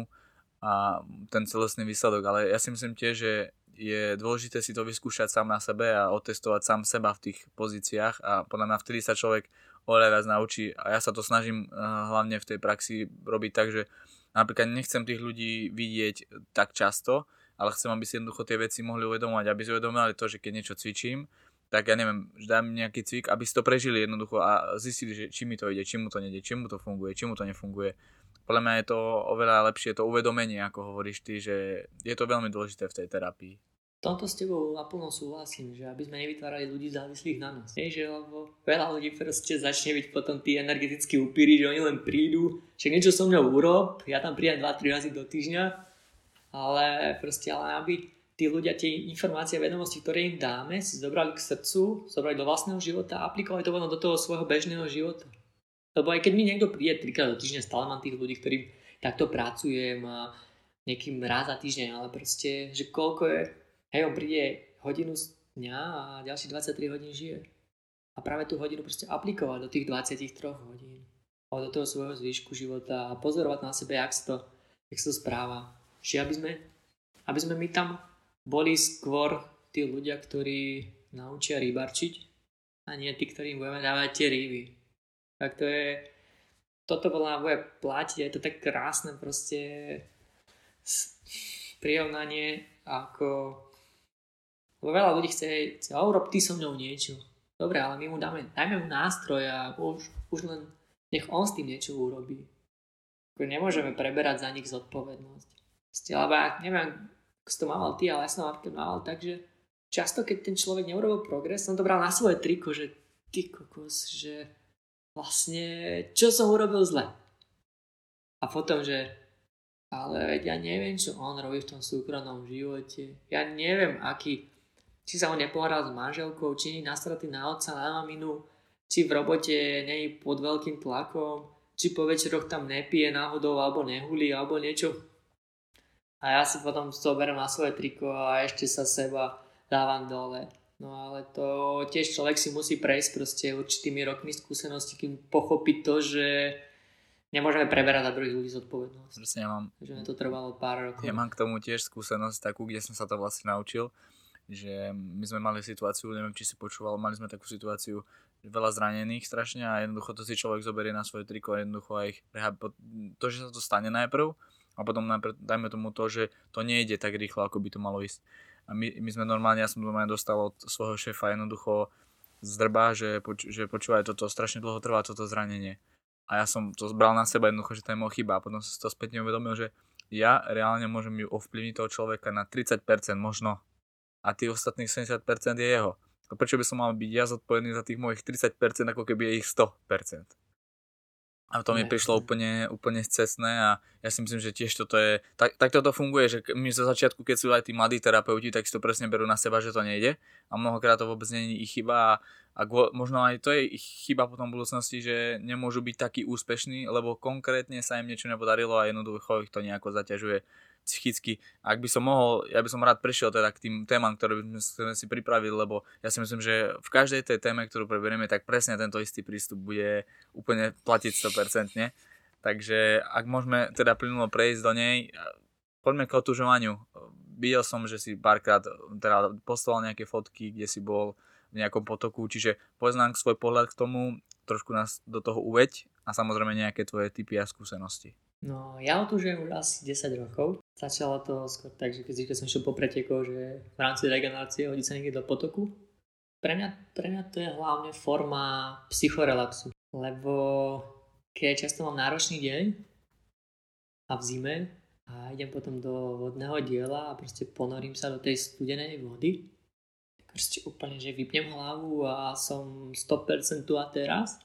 a ten celostný výsledok, ale ja si myslím tiež, že je dôležité si to vyskúšať sám na sebe a otestovať sám seba v tých pozíciách a podľa mňa vtedy sa človek oveľa viac naučí a ja sa to snažím hlavne v tej praxi robiť tak, že napríklad nechcem tých ľudí vidieť tak často, ale chcem, aby si jednoducho tie veci mohli uvedomovať, aby si uvedomili to, že keď niečo cvičím, tak ja neviem, dám nejaký cvik, aby si to prežili jednoducho a zistili, že či mi to ide, či mu to nejde, či mu to funguje, či mu to nefunguje. Podľa mňa je to oveľa lepšie, to uvedomenie, ako hovoríš ty, že je to veľmi dôležité v tej terapii. Tomto s tebou naplno súhlasím, že aby sme nevytvárali ľudí závislých na nás. Nie, že lebo veľa ľudí proste začne byť potom tí energetickí upíri, že oni len prídu, že niečo so mnou urob, ja tam prídem dva tri razy do týždňa, ale proste ale aby tí ľudia tie informácie a vedomosti, ktoré im dáme, si zobrali k srdcu, zobrali do vlastného života a aplikovali to potom do toho svojho bežného života. Lebo aj keď mi niekto príde trikrát do týždňa, stále mám tých ľudí, ktorým takto pracujem a niekým raz za týždeň, ale proste, že koľko je, hej, on príde hodinu z dňa a ďalších dvadsaťtri hodín žije. A práve tú hodinu proste aplikovať do tých dvadsaťtri hodín. A do toho svojho zvýšku života a pozorovať na sebe, jak sa to, jak sa to správa. Čiže aby sme, aby sme my tam boli skôr tí ľudia, ktorí naučia rybarčiť a nie tí, ktorým budeme dávať tie ryby. Tak to je, toto bola moje platiť a je to tak krásne proste prirovnanie, ako veľa ľudí chce, chce urob ty so mnou niečo. Dobre, ale my mu dáme, dajme mu nástroj a už, už len nech on s tým niečo urobí. Nemôžeme preberať za nich zodpovednosť. Lebo ja neviem, ako si to mal ty, ale ja som to mal, takže často, keď ten človek neurobil progres, som to bral na svoje triko, že ty kokos, že vlastne, čo som urobil zle. A potom, že ale ja neviem, čo on robí v tom súkromnom živote. Ja neviem, aký, či sa on nepohral s manželkou, či nie nastratý na otca, na maminu, či v robote nie je pod veľkým tlakom, či po večeroch tam nepije náhodou, alebo nehulí, alebo niečo. A ja si potom to berem na svoje triko a ešte sa seba dávam dole. No ale to tiež človek si musí prejsť proste určitými rokmi skúsenosti, kým pochopiť to, že nemôžeme preberať na druhých ľudí zodpovednosť. Presne, ja mám, že mi to trvalo pár rokov. Ja mám k tomu tiež skúsenosť takú, kde som sa to vlastne naučil, že my sme mali situáciu, neviem či si počúval, mali sme takú situáciu veľa zranených strašne a jednoducho to si človek zoberie na svoje triko a jednoducho aj ich rehab... to, že sa to stane najprv a potom najprv, dajme tomu to, že to nejde tak rýchlo, ako by to malo ísť. A my, my sme normálne, ja som normálne dostal od svojho šéfa jednoducho zdrba, že, poč- že počúvaj, toto strašne dlho trvá, toto zranenie. a ja som to zbral na seba jednoducho, že to je moja chyba a potom som si to spätne uvedomil, že ja reálne môžem ju ovplyvniť toho človeka na tridsať percent možno a tých ostatných sedemdesiat percent je jeho. A prečo by som mal byť ja zodpovedný za tých mojich tridsať percent ako keby je ich sto percent? A to mi prišlo úplne, úplne scesné a ja si myslím, že tiež toto je, tak, tak toto funguje, že my zo začiatku, keď sú aj tí mladí terapeuti, tak si to presne berú na seba, že to nejde a mnohokrát to vôbec nie je ich chyba a, a možno aj to je ich chyba potom v budúcnosti, že nemôžu byť takí úspešní, lebo konkrétne sa im niečo nepodarilo a jednoducho ich to nejako zaťažuje psychicky. Ak by som mohol, ja by som rád prešiel teda k tým témam, ktoré by sme si pripravili, lebo ja si myslím, že v každej tej téme, ktorú preberieme, tak presne tento istý prístup bude úplne platiť sto percent. Takže ak môžeme teda plynulo prejsť do nej, poďme k otužovaniu. Videl som, že si párkrát teda poslal nejaké fotky, kde si bol v nejakom potoku, čiže poznám svoj pohľad k tomu, trošku nás do toho uveď a samozrejme nejaké tvoje tipy a skúsenosti. No, ja otužujem už asi desať rokov. Začalo to skôr tak, že keď som šiel po pretekoch, že v rámci regenerácie hodí sa niekde do potoku. Pre mňa, pre mňa to je hlavne forma psychorelapsu, lebo keď často mám náročný deň a v zime a idem potom do vodného diela a proste ponorím sa do tej studenej vody, tak proste úplne, že vypnem hlavu a som sto percent tu a teraz.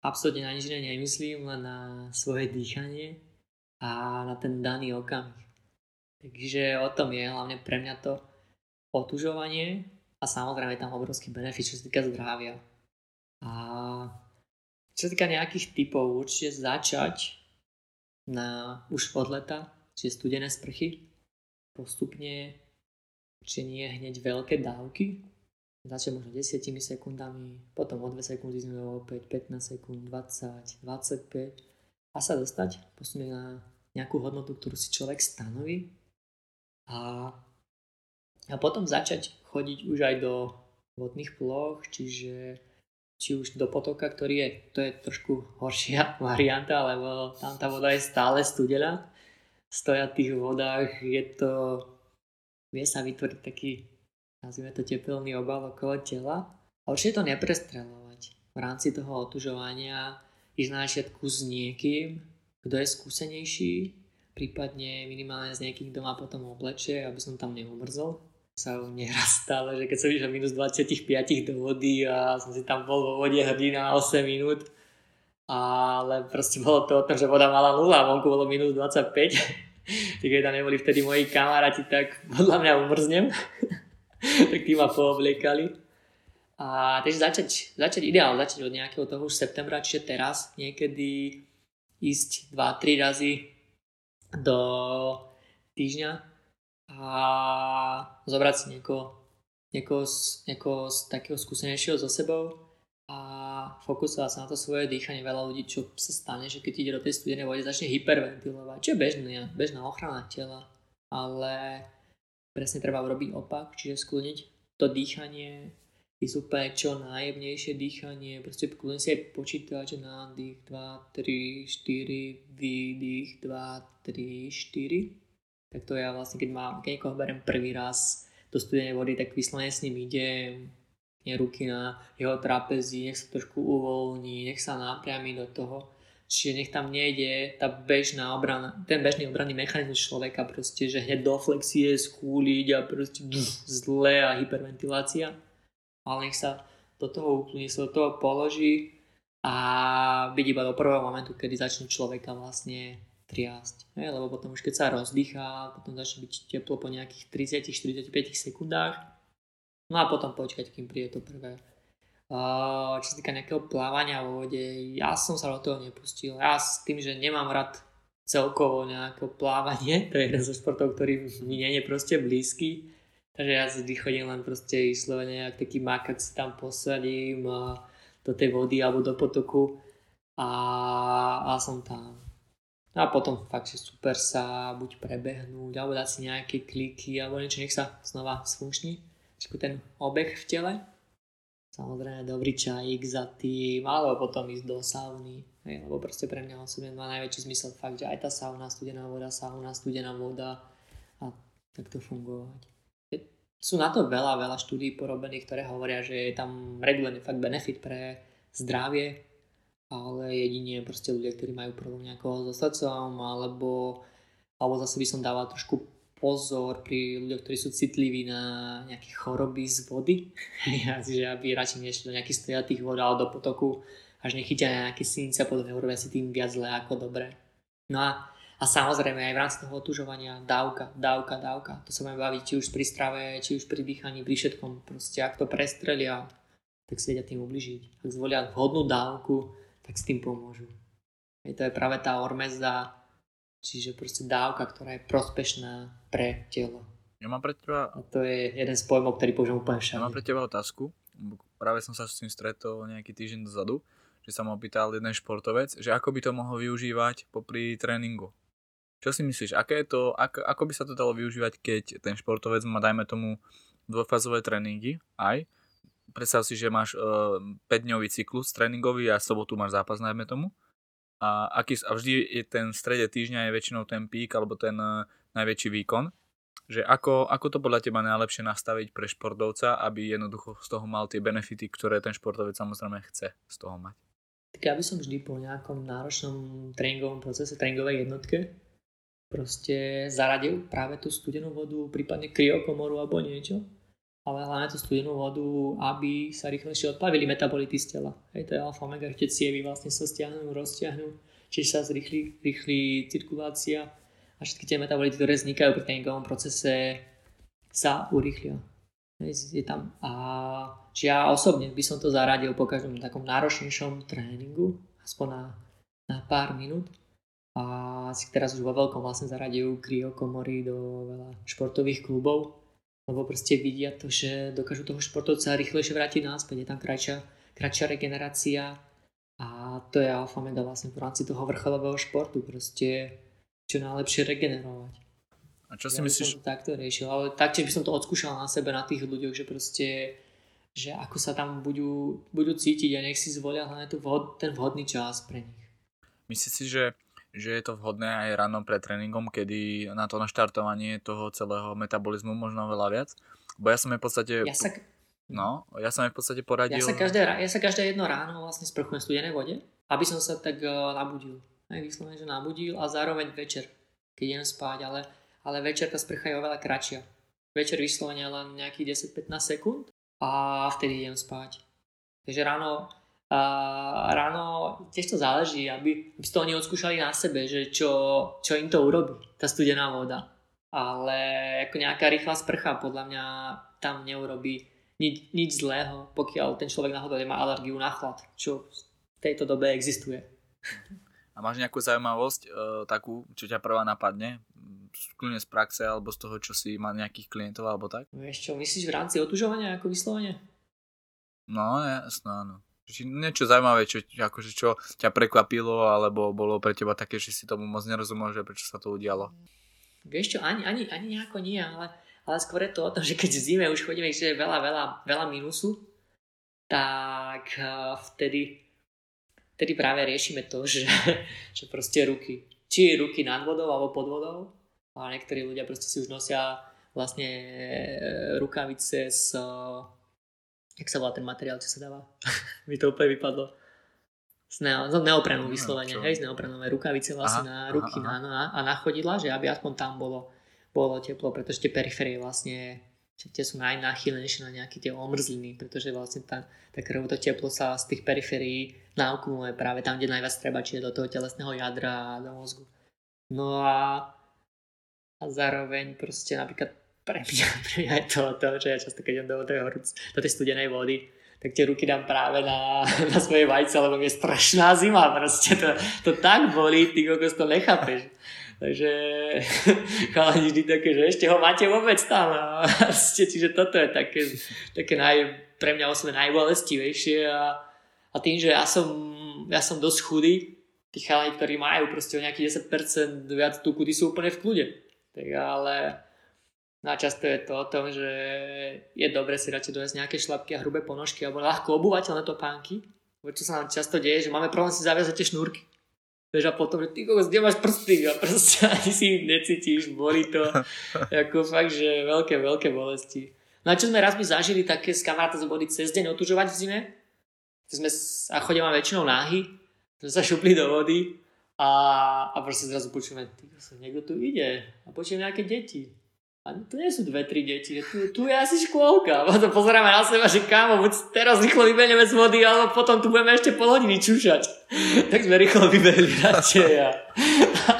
Absolutne na nič iné nemyslím, len na svoje dýchanie a na ten daný okamih. Takže o tom je hlavne pre mňa to otužovanie a samozrejme je tam obrovský benefit, čo sa týka zdravia. A čo sa týka nejakých typov, určite začať na už od leta, čiže studené sprchy, postupne, či nie hneď veľké dávky. Začnem možno desať sekundami, potom o dve sekundy sme opäť pätnásť sekúnd, dvadsať, dvadsaťpäť a sa dostať posunie na nejakú hodnotu, ktorú si človek stanoví a, a potom začať chodiť už aj do vodných ploch, čiže či už do potoka, ktorý je, to je trošku horšia varianta, lebo tam tá voda je stále studená, stoja v tých vodách, je to, vie sa vytvoriť taký, nazvime to tepelný obal okolo tela a určite to neprestreľovať. V rámci toho otužovania ísť na začiatku s niekým, kto je skúsenejší, prípadne minimálne s niekým, kto má potom oblečie, aby som tam neumrzol. Sa mne raz stalo, že keď som vyšiel minus dvadsaťpäť do vody a som si tam bol vo vode hrdina osem minút, ale proste bolo to o tom, že voda mala nula a vonku bolo minus dvadsaťpäť. Keď tam neboli vtedy moji kamaráti, tak podľa mňa umrznem. Tak tí ma poobliekali. A takže začať, začať ideál, začať od nejakého toho už septembra, čiže teraz niekedy ísť dva tri razy do týždňa a zobrať si niekoho, niekoho, niekoho z takého skúsenejšieho so sebou a fokusovať sa na to svoje dýchanie. Veľa ľudí, čo sa stane, že keď ide do tej studenej vody, začne hyperventilovať, čo je bežná, bežná ochrana tela, ale presne treba urobiť opak, čiže skľudniť to dýchanie, ísť úplne čo najjemnejšie dýchanie, proste kľudne si aj počítať, že nádych dva, tri, štyri, výdych dva, tri, štyri. Tak to ja vlastne, keď, mám, keď niekoho beriem prvý raz do studenej vody, tak vyslovene s ním idem, je ruky na jeho trapezi, nech sa trošku uvoľní, nech sa napriami do toho. Čiže nech tam nejde tá bežná obrana, ten bežný obranný mechanizmus človeka proste, že hneď do flexie schúliť a proste zle a hyperventilácia. Ale nech sa do toho úplne, nech sa do toho položí a byť iba do prvého momentu, kedy začne človeka vlastne triasť. Ne? Lebo potom už keď sa rozdýchá, potom začne byť teplo po nejakých tridsať až štyridsaťpäť sekundách. No a potom počkať, kým príde to prvé. Uh, čo sa týka nejakého plávania vo vode, ja som sa do toho nepustil. Ja s tým, že nemám rád celkovo nejaké plávanie, to je jeden zo športov, ktorý mi nie je proste blízky, takže ja si chodím len proste vyslovene, ak taký makač si tam posadím a do tej vody alebo do potoku a, a som tam. A potom fakt, že super sa buď prebehnúť alebo dať si nejaké kliky alebo niečo, nech sa znova sfunkční ten obeh v tele. Samozrejme dobrý čajík za tým, alebo potom ísť do sauny, hej, lebo proste pre mňa osobne má najväčší zmysel fakt, že aj tá sauna, studená voda, sauna, studená voda a takto fungovať. Sú na to veľa, veľa štúdií porobených, ktoré hovoria, že je tam regulárny fakt benefit pre zdravie ale jedine proste ľudia, ktorí majú problém nejakého so srdcom, alebo, alebo zase by som dával trošku pozor pri ľuďoch, ktorí sú citliví na nejaké choroby z vody. Že aby radšej nešli do nejakých stojatých vod alebo do potoku, až nechytia na nejaké sinice a podobne, urobia si tým viac zle ako dobre. No a, a samozrejme aj v rámci toho otužovania dávka, dávka, dávka. To sa môžeme baviť či už pri strave, či už pri dýchaní, pri všetkom. Proste ak to prestrelia, tak si vedia tým ubližiť. Ak zvolia vhodnú dávku, tak s tým pomôžu. Je to je práve tá ormezda, čiže proste dávka, ktorá je prospešná pre telo. Ja mám pre teba... A to je jeden z pojmov, ktorý použijem úplne všade. Ja mám pre teba otázku. Práve som sa s tým stretol nejaký týždeň dozadu, že sa ma opýtal jeden športovec, že ako by to mohol využívať popri tréningu. Čo si myslíš, aké je to, ako, ako by sa to dalo využívať, keď ten športovec má, dajme tomu, dvojfázové tréningy aj? Predstav si, že máš päťdňový cyklus tréningový a sobotu máš zápas, najmä tomu. A, aký, a vždy je ten v strede týždňa je väčšinou ten pík alebo ten uh, najväčší výkon. Že ako, ako to podľa teba najlepšie nastaviť pre športovca, aby jednoducho z toho mal tie benefity, ktoré ten športovec samozrejme chce z toho mať? Tak ja by som vždy po nejakom náročnom tréningovom procese, tréningovej jednotke proste zaradil práve tú studenú vodu, prípadne kryokomoru alebo niečo. Ale hlavne tú studenú vodu, aby sa rýchlejšie odplavili metabolity z tela. Hej, to je alfa omega, tie cievy vlastne sa stiahnu, roztiahnu, čiže sa zrýchli, rýchli cirkulácia a všetky tie metabolity, ktoré vznikajú pri tréningovom procese, sa urýchlia. Hej, je tam. A že ja osobne by som to zaradil po každom takom náročnejšom tréningu, aspoň na, na pár minút. A si teraz už vo veľkom vlastne zaradil kryokomory do veľa športových klubov, lebo proste vidia to, že dokážu toho športovca rýchlejšie vrátiť náspäť. Je tam kratšia, kratšia regenerácia a to je alfa omega vlastne v rámci toho vrcholového športu. Proste čo najlepšie regenerovať. A čo si ja myslíš? Ja som to takto riešil, ale taktiež by som to odskúšal na sebe, na tých ľuďoch, že proste, že ako sa tam budú, budú cítiť a nech si zvolia hlavne vhod, ten vhodný čas pre nich. Myslíš si, že že je to vhodné aj ráno pred tréningom, kedy na to naštartovanie toho celého metabolizmu možno veľa viac? Bo ja som je v podstate... Ja sa... No, ja som je v podstate poradil... Ja sa každé, ja sa každé jedno ráno vlastne sprchujem v studenej vode, aby som sa tak uh, nabudil. Aj vyslovene, že nabudil a zároveň večer, keď idem spáť, ale, ale večer tá sprcha je oveľa kratšia. Večer vyslovene len nejakých desať pätnásť sekúnd a vtedy idem spáť. Takže ráno... Uh, ráno tiež to záleží, aby, aby to oni odskúšali na sebe, že čo, čo im to urobí, tá studená voda. Ale ako nejaká rýchla sprcha podľa mňa tam neurobí nič, nič zlého, pokiaľ ten človek náhodou nemá alergiu na chlad, čo v tejto dobe existuje. A máš nejakú zaujímavosť, e, takú, čo ťa prvá napadne? Kľudne z praxe alebo z toho, čo si má nejakých klientov alebo tak? Vieš čo, myslíš v rámci otužovania ako vyslovene? No, jasno, áno. Niečo zaujímavé, čo, akože čo ťa prekvapilo alebo bolo pre teba také, že si tomu moc nerozumel, že prečo sa to udialo? Vieš čo, ani, ani, ani nejako nie, ale, ale skôr je to o tom, že keď v zime už chodíme, že je veľa, veľa, veľa minusu, tak vtedy, vtedy práve riešime to, že, že proste ruky, či ruky nad vodou alebo pod vodou, ale niektorí ľudia proste si už nosia vlastne rukavice s... Jak sa volá ten materiál, čo sa dáva? Mi to úplne vypadlo. Z neoprenu no, vyslovene, hej, z neoprenové rukavice vlastne aha, na ruky aha, aha. Na, a na chodidla, že aby aspoň tam bolo, bolo teplo, pretože tie periférie vlastne tie sú najnáchylnejšie na nejaké tie omrzliny, pretože vlastne tá, tá krv, to teplo sa z tých periférií naokumuluje práve tam, kde najviac treba, čiže do toho telesného jadra a do mozgu. No a, a zároveň proste napríklad Pre mňa, pre mňa je to to, že ja často keď idem do tej, horúce, do tej studenej vody, tak tie ruky dám práve na, na svoje vajce, lebo mi je strašná zima, proste to, to tak bolí, ty kokos to nechápeš. Takže chalani vždy také, že ešte ho máte vôbec tam. Čiže toto je také, také naj, pre mňa osobne najbolestivejšie a, a tým, že ja som, ja som dosť chudý, tí chalani, ktorí majú proste o nejakých desať percent viac tuku, tí sú úplne v kľude. Tak ale... No a často je to o tom, že je dobre si radšej dojsť nejaké šlapky a hrubé ponožky alebo ľahko obuvateľné topánky. Čo sa nám často deje, že máme problém si zaviazať tie šnúrky. Veď a potom, že ty kokos, kde máš prsty? A proste ani si ich necítiš, bolí to. Jako fakt, že veľké, veľké bolesti. No a čo sme raz my zažili také s kamarátom z body cez deň otužovať v zime? Sme, a chodíme väčšinou náhy. že sa šupli do vody a, a proste zrazu počujeme, niekto tu ide a počujeme nejaké deti. A tu nie sú dve, tri deti, tu, tu je asi škôlka. A to pozeráme na seba, že kámo, buď teraz rýchlo vybehneme z vody, alebo potom tu budeme ešte pol hodiny čušať. Tak sme rýchlo vybehli radšej a, a,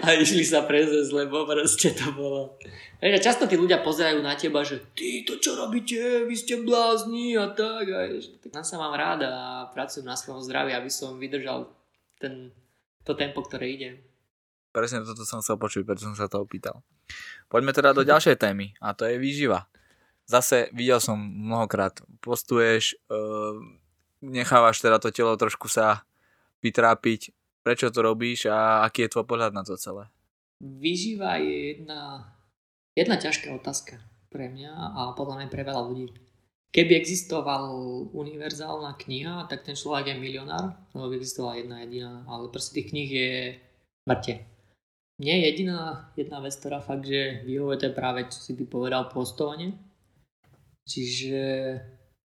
a išli sa prezes, lebo proste to bolo. Takže často tí ľudia pozerajú na teba, že ty to čo robíte, vy ste blázni a tak. A ježi, tak nám sa mám ráda a pracujem na svojom zdraví, aby som vydržal ten, to tempo, ktoré ide. Presne toto som chcel počuť, preto som sa to opýtal. Poďme teda do ďalšej témy a to je výživa. Zase videl som mnohokrát, postuješ, e, nechávaš teda to telo trošku sa vytrápiť, prečo to robíš a aký je tvoj pohľad na to celé? Výživa je jedna, jedna ťažká otázka pre mňa a podľa mňa pre veľa ľudí. Keby existoval univerzálna kniha, tak ten človek je milionár, lebo by existovala jedna jediná, ale proste tých knih je mŕte. Nie je jediná jedna vec, ktorá fakt, že vyhovuje práve, čo si by povedal, postovanie. Čiže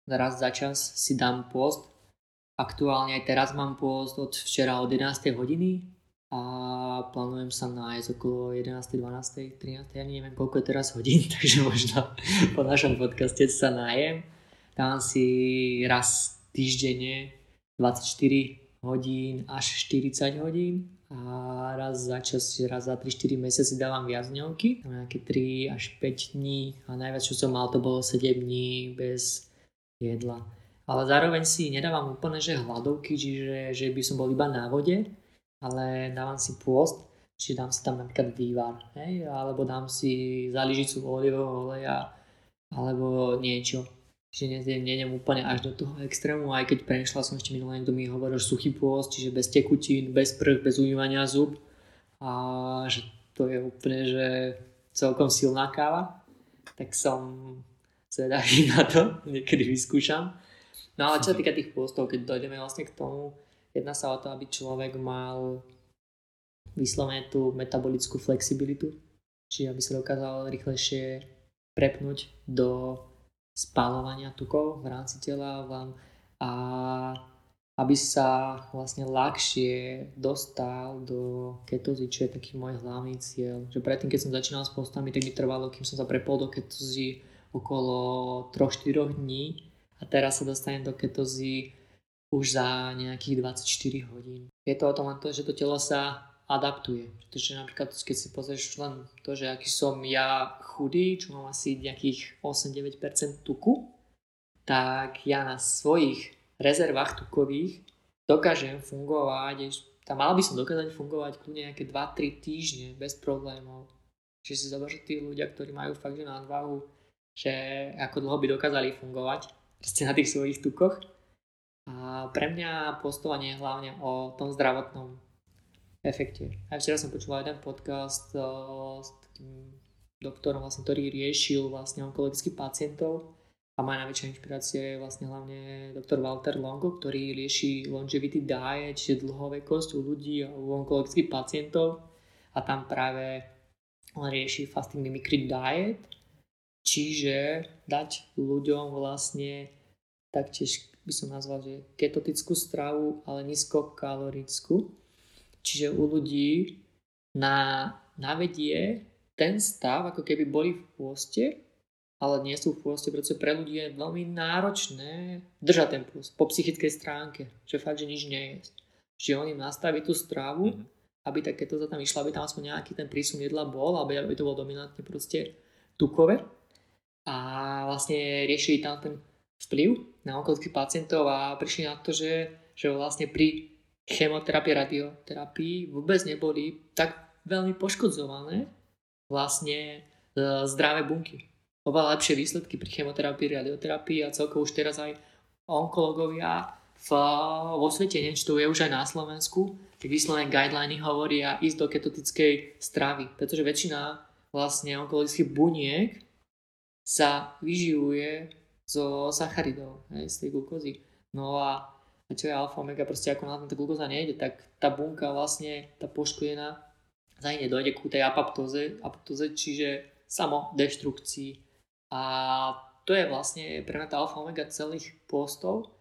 raz za čas si dám post. Aktuálne aj teraz mám post od včera od jedenástej hodiny a plánujem sa nájsť okolo jedenástej, dvanástej, trinástej, ja neviem koľko je teraz hodín, takže možno po našom podcaste sa nájem. Dám si raz týždenne dvadsaťštyri hodín až štyridsať hodín. A raz za čas, raz za tri až štyri mesiace dávam viac dňovky, nejaké tri až päť dní a najviac čo som mal to bolo sedem dní bez jedla. Ale zároveň si nedávam úplne že hladovky, čiže že by som bol iba na vode, ale dávam si pôst, čiže dám si tam napríklad vývar, hej? Alebo dám si záližicu olivového oleja alebo niečo. Čiže nejdem úplne až do toho extrému, aj keď prešla som ešte minulé, kto mi hovoril, že suchý pôst, čiže bez tekutín, bez prch, bez umývania zub. A že to je úplne, že celkom silná káva. Tak som zvedavý na to, niekedy vyskúšam. No ale čo sa týka tých pôstov, keď dojdeme vlastne k tomu, jedná sa o to, aby človek mal vyslovene tú metabolickú flexibilitu. Čiže aby sa dokázal rýchlejšie prepnúť do spáľovania tukov v rámci tela a aby sa vlastne ľahšie dostal do ketózy, čo je taký môj hlavný cieľ. Že predtým, keď som začínal s postami, tak mi trvalo, kým som sa prepol do ketózy okolo tri až štyri dní a teraz sa dostanem do ketózy už za nejakých dvadsaťštyri hodín. Je to o tom len to, že to telo sa adaptuje, pretože napríklad keď si pozrieš len to, že aký som ja chudý, čo mám asi nejakých osem až deväť percent tuku, tak ja na svojich rezervách tukových dokážem fungovať, tam mal by som dokázať fungovať kľudne nejaké dva až tri týždne bez problémov. Čiže si zober, že tí ľudia, ktorí majú fakt že nadvahu, že ako dlho by dokázali fungovať proste na tých svojich tukoch. A pre mňa postovanie je hlavne o tom zdravotnom efekte. A včera som počúval jeden podcast o, s takým doktorom, vlastne, ktorý riešil vlastne onkologických pacientov a má najväčšia inšpirácia je vlastne hlavne doktor Walter Longo, ktorý rieši longevity diet, čiže dlhovekosť u ľudí a u onkologických pacientov a tam práve on rieši fasting mimicry diet, čiže dať ľuďom vlastne taktiež by som nazval, že ketotickú stravu, ale nízkokalorickú. Čiže u ľudí na, navedie ten stav, ako keby boli v pôste, ale nie sú v pôste, pretože pre ľudí je veľmi náročné držať ten pôst po psychickej stránke, že fakt, že nič nejesť. Že on im nastaví tú stravu, mm-hmm. aby takéto za tam išla, aby tam aspoň nejaký ten prísun jedla bol, aby, aby to bolo dominantne proste tukové. A vlastne riešili tam ten vplyv na onkologických pacientov a prišli na to, že, že vlastne pri chemoterapie, radioterapii vôbec neboli tak veľmi poškodzované vlastne zdravé bunky. Oveľa lepšie výsledky pri chemoterapii, radioterapii a celkovo už teraz aj onkológovia vo svete, niečo to je už aj na Slovensku, tak výsledné guideliny hovoria ísť do ketotickej stravy, pretože väčšina vlastne onkologických buniek sa vyživuje zo sacharidov, hej, z tej glukózy. No a a čo je alfa omega, proste ako na tá glukóza nejde, tak tá bunka vlastne, tá poškodená, za nej dojde ku tej apoptóze, apoptóze, čiže samodeštrukcii. A to je vlastne pre mňa tá alfa omega celých postov,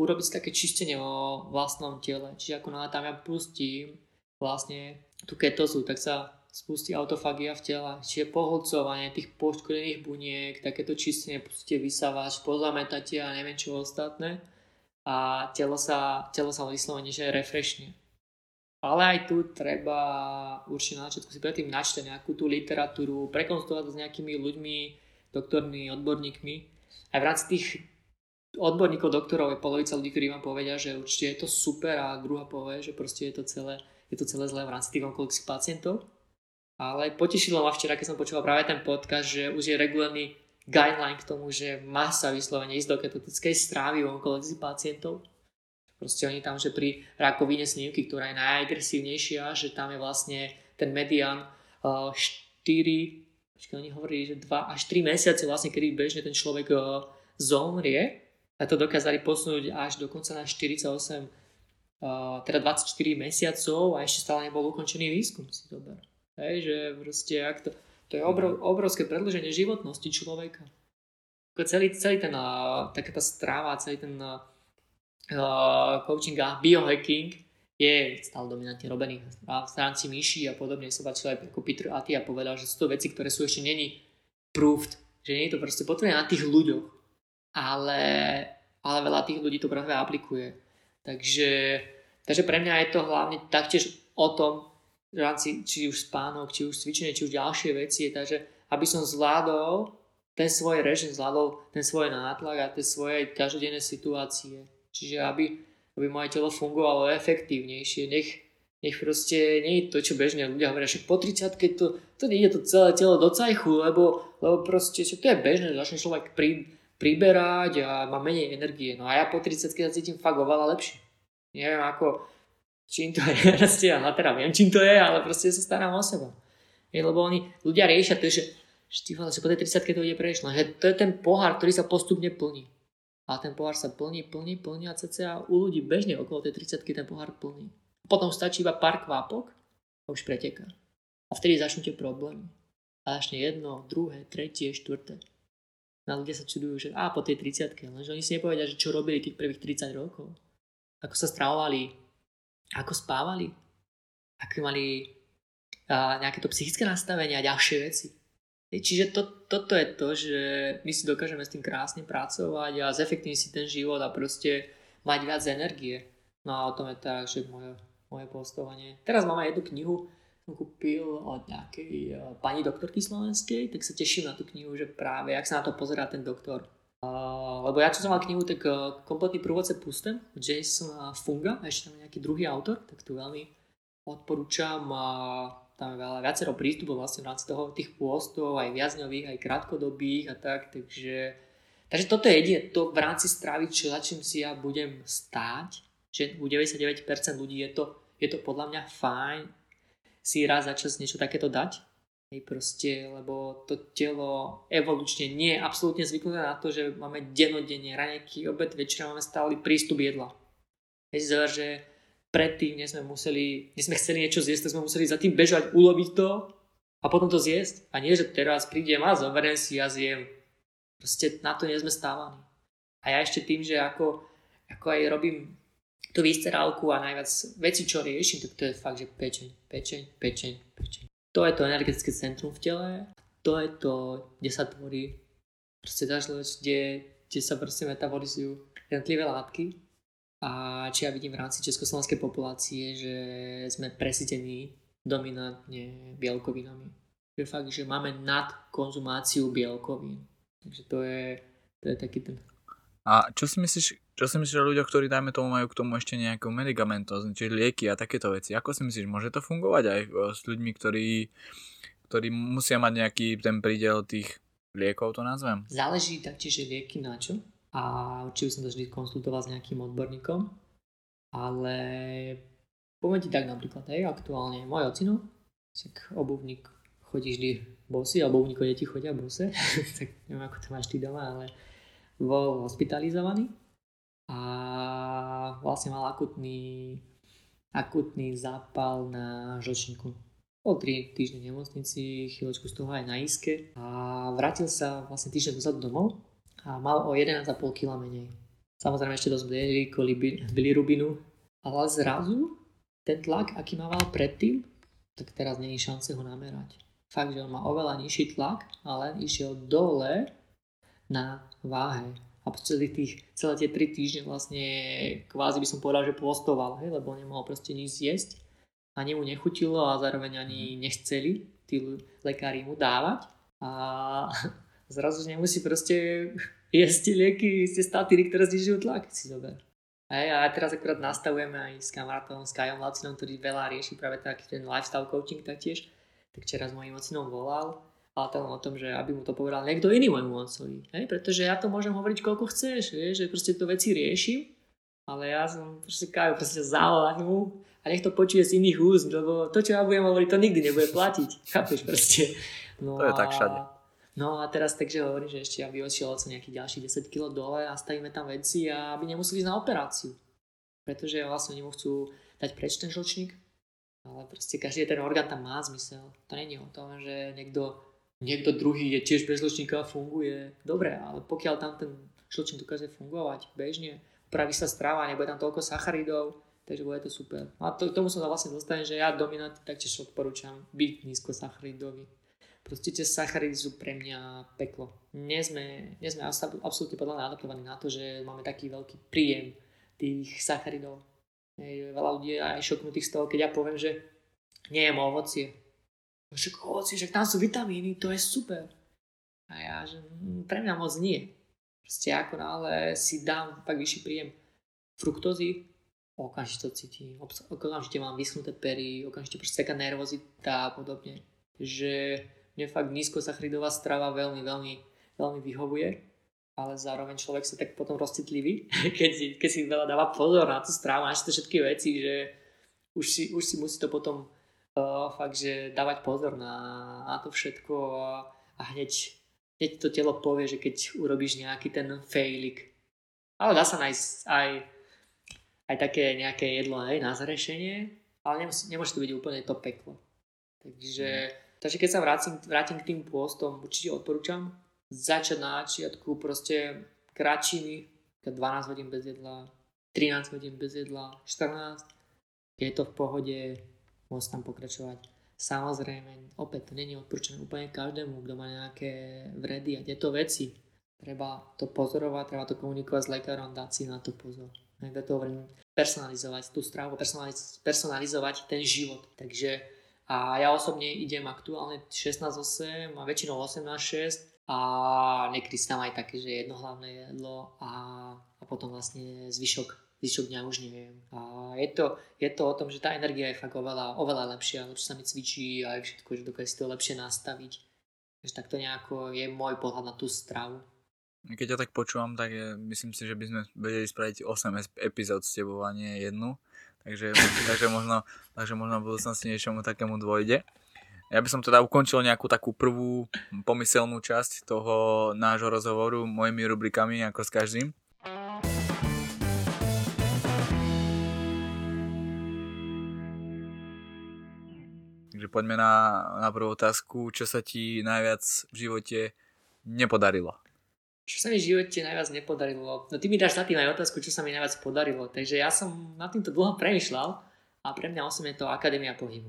urobiť si také čistenie vo vlastnom tele. Čiže ako náhle tam ja pustím vlastne tú ketózu, tak sa spustí autofagia v tele, čiže pohlcovanie tých poškodených buniek, takéto čistenie, pustíte vysávač, pozametáte a neviem čo ostatné a telo sa, telo sa vyslovene, že refreshne. Ale aj tu treba určite na začiatku si predtým načítať nejakú tú literatúru, prekonzultovať s nejakými ľuďmi, doktormi, odborníkmi. Aj v rámci tých odborníkov, doktorov je polovica ľudí, ktorí vám povedia, že určite je to super a druhá povie, že proste je to celé, je to celé zlé v rámci tých onkologických pacientov. Ale potešilo ma včera, keď som počúval práve ten podcast, že už je regulárny guideline k tomu, že má sa vyslovene ísť do ketogénej stravy u onkologických pacientov. Proste oni tam, že pri rakovine slinivky, ktorá je najagresívnejšia, že tam je vlastne ten medián štyri, počkaj, oni hovorili, že dva až tri mesiace vlastne, kedy bežne ten človek zomrie, a to dokázali posunúť až dokonca na štyridsaťosem, teda dvadsaťštyri mesiacov a ešte stále nebol ukončený výskum, si dober. Hej, že proste, ak to, to je obrov, obrovské predĺženie životnosti človeka. Celý, celý ten, taká tá strava, celý ten Uh, coaching a biohacking je stále dominantne robený v rámci myší a podobne. Som bačil aj ako Peter Attia a povedal, že sú to veci, ktoré sú ešte není proved, že nie je to proste potvrdené na tých ľuďoch, ale, ale veľa tých ľudí to práve aplikuje. Takže, takže pre mňa je to hlavne taktiež o tom, v rámci či už spánok, či už cvičenie, či už ďalšie veci, takže aby som zvládol ten svoj režim, zvládol ten svoj nátlak a tie svoje každodenné situácie. Čiže aby, aby moje telo fungovalo efektívnejšie, nech, nech proste nie je to, čo bežne ľudia hovoria, že po tridsiatke to, to nie je to celé telo do cajchu, lebo, lebo proste to je bežné, začne človek pri, priberať a má menej energie. No a ja po tridsiatke sa cítim fakt oveľa lepšie. Neviem ako, čím to je, ja teda viem čím to je, ale proste sa starám o seba. Je, lebo oni, ľudia riešia to, že, že po tej tridsiatke to ide preč, že to je ten pohár, ktorý sa postupne plní. A ten pohár sa plní, plní, plní a cca u ľudí bežne okolo tej tridsiatky ten pohár plní. Potom stačí iba pár kvápok a už preteká. A vtedy začnú tie problémy. A začne jedno, druhé, tretie, štvrté. A ľudia sa čudujú, že á, po tej tridsiatke, lenže oni si nepovedia, že čo robili tých prvých tridsať rokov. Ako sa stravovali, ako spávali, aké mali a, nejaké to psychické nastavenie a ďalšie veci. Čiže to, toto je to, že my si dokážeme s tým krásne pracovať a zefektívniť si ten život a proste mať viac energie. No a o tom je tak, že moje, moje postovanie. Teraz mám aj jednu knihu, som kúpil od nejakej uh, pani doktorky slovenskej, tak sa teším na tú knihu, že práve, jak sa na to pozerá ten doktor. Uh, lebo ja čo som mal knihu, tak uh, kompletný prúvodce pustem od Jasona Funga, a ešte tam je nejaký druhý autor, tak tu veľmi odporúčam. Uh, tam je veľa viacero prístupov vlastne v rámci toho tých pôstov, aj viacňových, aj krátkodobých a tak, takže takže toto je jedine to v rámci stravy, čo za čím si ja budem stáť, že u deväťdesiatdeväť percent ľudí je to, je to podľa mňa fajn si raz za čas niečo takéto dať, hej, proste, lebo to telo evolučne nie je absolútne zvyknuté na to, že máme dennodenne raňajky, obed, večera máme stály prístup jedla, hej, že predtým nie sme museli, nie sme chceli niečo zjesť, tak sme museli za tým bežať, uloviť to a potom to zjesť. A nie, že teraz prídem a zoberiem si a zjem. Proste na to nie sme stávaní. A ja ešte tým, že ako, ako aj robím tú výsterávku a najviac veci, čo riešim, tak to je fakt, že pečeň, pečeň, pečeň, pečeň. To je to energetické centrum v tele, to je to, kde sa tvorí proste tá žľač, kde, kde sa proste metabolizujú jednotlivé látky. A či ja vidím v rámci československej populácie, že sme presítení dominantne bielkovinami. Je fakt, že máme nadkonzumáciu bielkovín. Takže to je, to je taký ten... A čo si myslíš, čo si myslíš o ľuďoch, ktorí dajme tomu majú k tomu ešte nejakú medikamentóznu, čiže lieky a takéto veci? Ako si myslíš, môže to fungovať aj s ľuďmi, ktorí, ktorí musia mať nejaký ten prídel tých liekov, to nazvem? Záleží taktiež lieky na čo? A určite som to vždy konzultoval s nejakým odborníkom, ale poviem ti tak napríklad, hej, aktuálne môj ocino, tak obuvník chodí vždy bosy, alebo obuvníko deti chodia bose, tak neviem ako to máš ty doma, ale bol hospitalizovaný a vlastne mal akutný, akutný zápal na žlčníku. Bol tri týždne v nemocnici, chvíľočku z toho aj na iske a vrátil sa vlastne týždeň dozadu domov a mal o jedenásť celá päť kilogramov menej. Samozrejme ešte dosť menej kvôli bilirubinu. Ale zrazu ten tlak, aký mával predtým, tak teraz není šance ho namerať. Fakt, že on má oveľa nižší tlak, ale išiel dole na váhe. A celé, tých, celé tie tri týždne vlastne kvázi by som povedal, že postoval, hej, lebo nemohol proste nič zjesť a nemu nechutilo a zároveň ani nechceli tí lekári mu dávať a zrazu nemusí proste jesť lieky, ste statíry, ktoré znižujú tlak, si zober. Hej, a teraz akurát nastavujeme aj s kamarátom, s Kajom Lácinom, ktorý veľa rieši práve taký ten lifestyle coaching taktiež, tak včera s mojím ocinom volal, ale to len o tom, že aby mu to povedal niekto iný môjmu ocovi, hej, pretože ja to môžem hovoriť koľko chceš, hej, že proste to veci riešim, ale ja som proste Kaju proste záľadnú a nech to počuje z iných úst, lebo to, čo ja budem hovoriť, to nikdy nebude platiť, chápeš proste. No to je a... tak všade. No a teraz takže hovorím, že ešte aby odišiel oco nejakých ďalších desať kilogramov dole a stavíme tam veci a aby nemuseli ísť na operáciu, pretože vlastne oni mu chcú dať preč ten žlčník, ale proste každý ten orgán tam má zmysel. To nie je o tom, že niekto, niekto druhý je tiež bez žlčníka a funguje dobre, ale pokiaľ tam ten žlčník dokáže fungovať bežne, upraví sa strava, nebude tam toľko sacharidov, takže bude to super. A to, k tomu som vlastne dostane, že ja dominantne taktiež odporúčam byť nízkosacharidový. Proste tie sacharidy sú pre mňa peklo. Nie sme, nie sme absolútne podľa mňa adaptovaní na to, že máme taký veľký príjem tých sacharidov. Hej, veľa ľudí je aj šoknutých z toho, keď ja poviem, že nejem ovocie. Však ovocie, však tam sú vitamíny, to je super. A ja, že pre mňa moc nie. Proste ako náhle si dám tak vyšší príjem fruktózy, okamžite to cítim, okamžite mám vyschnuté pery, okamžite proste taká nervozita a podobne. Že mne fakt nízkosacharidová strava veľmi, veľmi, veľmi vyhovuje. Ale zároveň človek sa tak potom rozcitlivý, keď si, keď si veľa dáva pozor na tú strávu, na to všetky veci, že už si, už si musí to potom uh, fakt, že dávať pozor na, na to všetko a, a hneď, hneď to telo povie, že keď urobíš nejaký ten failik. Ale dá sa nájsť aj, aj také nejaké jedlo, hej, na zrešenie, ale nemusí, nemôže to byť úplne to peklo. Takže, takže keď sa vrátim, vrátim k tým pôstom, určite odporúčam začať na začiatku proste kratšími, dvanásť hodín bez jedla, trinásť hodín bez jedla, štrnásť, keď je to v pohode, môžem tam pokračovať. Samozrejme, opäť to nie je odporúčané úplne každému, kto má nejaké vredy a tieto veci. Treba to pozorovať, treba to komunikovať s lekárom, dať si na to pozor. Najmä to hovorím, personalizovať tú stravu, personaliz- personalizovať ten život. Takže a ja osobne idem aktuálne šestnásť osem a väčšinou osemnásť šesť, a niekedy si tam aj také, že jedno hlavné jedlo a, a potom vlastne zvyšok, zvyšok dňa už neviem. A je to, je to o tom, že tá energia je fakt oveľa, oveľa lepšia, lepšie sa mi cvičí a aj všetko, že dokáže si to lepšie nastaviť. Takže takto nejako je môj pohľad na tú stravu. Keď ja tak počúvam, tak je, myslím si, že by sme vedeli spraviť osem epizód s tebou a nie jednu. Takže, takže, možno, takže možno v budúcnosti niečomu takému dôjde. Ja by som teda ukončil nejakú takú prvú pomyselnú časť toho nášho rozhovoru mojimi rubrikami, ako s každým. Takže poďme na, na prvú otázku. Čo sa ti najviac v živote nepodarilo? Čo sa mi v živote najviac nepodarilo? No ty mi dáš na tým aj otázku, čo sa mi najviac podarilo. Takže ja som nad týmto dlho premýšľal a pre mňa osobne je to Akadémia pohybu.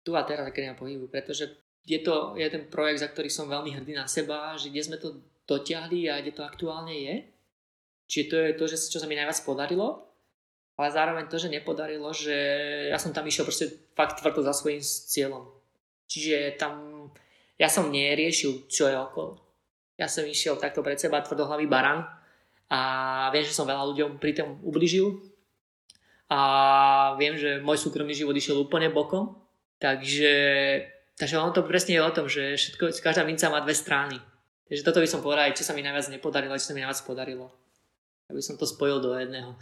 Tu a teraz Akadémia pohybu, pretože je to je ten projekt, za ktorý som veľmi hrdý na seba, že kde sme to dotiahli a kde to aktuálne je. Čiže to je to, že, čo sa mi najviac podarilo, ale zároveň to, že nepodarilo, že ja som tam išiel proste fakt tvrdo za svojím cieľom. Čiže tam ja som neriešil, čo je okolo. Ja som išiel takto pred seba, tvrdohlavý baran a viem, že som veľa ľuďom pri tom ublížil a viem, že môj súkromný život išiel úplne bokom. Takže, takže ono to presne je o tom, že všetko, každá minca má dve strany. Takže toto by som povedal aj, čo sa mi najviac nepodarilo, čo sa mi najviac podarilo. Aby som to spojil do jedného.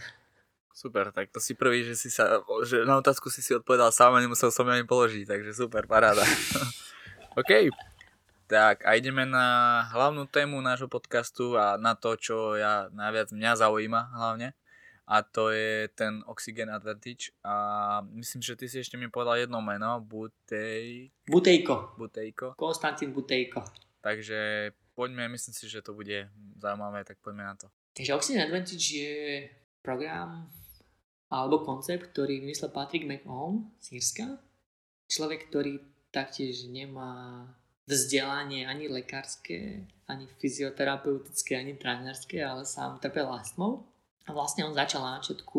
Super, tak to si prvý, že si sa, že na otázku si si odpovedal sám a nemusel som ju ani položiť, takže super, paráda. OK, tak a ideme na hlavnú tému nášho podcastu a na to, čo ja najviac mňa zaujíma hlavne. A to je ten Oxygen Advantage a myslím, že ty si ešte mi povedal jedno meno, Butej... Buteiko. Buteiko. Konstantin Buteiko. Takže poďme, myslím si, že to bude zaujímavé, tak poďme na to. Takže Oxygen Advantage je program alebo koncept, ktorý vymyslel Patrick McKeown z Írska. Človek, ktorý taktiež nemá vzdelanie ani lekárske, ani fyzioterapeutické, ani trénerské, ale sám trpel astmou. A vlastne on začal na začiatku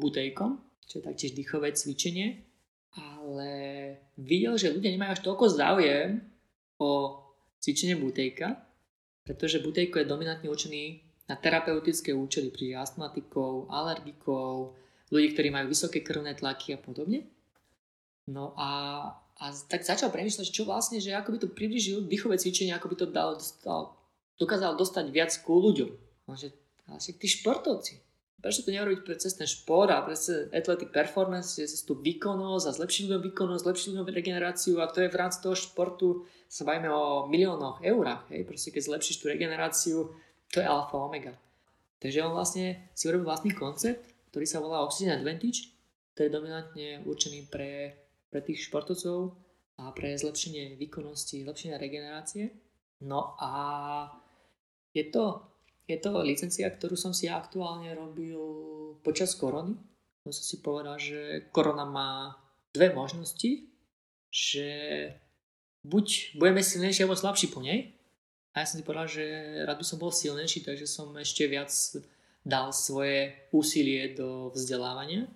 Buteikom, čo je taktiež dýchové cvičenie, ale videl, že ľudia nemajú až toľko záujem o cvičenie Buteika, pretože Buteiko je dominantne určený na terapeutické účely pri astmatikov, alergikov, ľudí, ktorí majú vysoké krvné tlaky a podobne. No a, a tak začal premýšľať, čo vlastne, že ako by to priblížil dýchové cvičenie, ako by to dal, dostal, dokázal dostať viac ku ľuďom. Môže, ale však tí športovci, prečo to neurobiť pre cez ten šport a pre athletic performance, cez tú výkonnosť a zlepšiť ľuďom výkonnosť, zlepšiť ľuďom regeneráciu, a to je v rámci toho športu, sa bavíme o miliónoch eurách, hej, proste keď zlepšíš tú regeneráciu, to je alfa omega. Takže on vlastne si urobil vlastný koncept, ktorý sa volá Oxygen Advantage, ktorý je dominantne určený pre pre tých športovcov a pre zlepšenie výkonnosti, zlepšenie regenerácie. No a je to, je to licencia, ktorú som si aktuálne robil počas korony. Som si povedal, že korona má dve možnosti, že buď budeme silnejší alebo slabší po nej. A ja som si povedal, že rád by som bol silnejší, takže som ešte viac dal svoje úsilie do vzdelávania.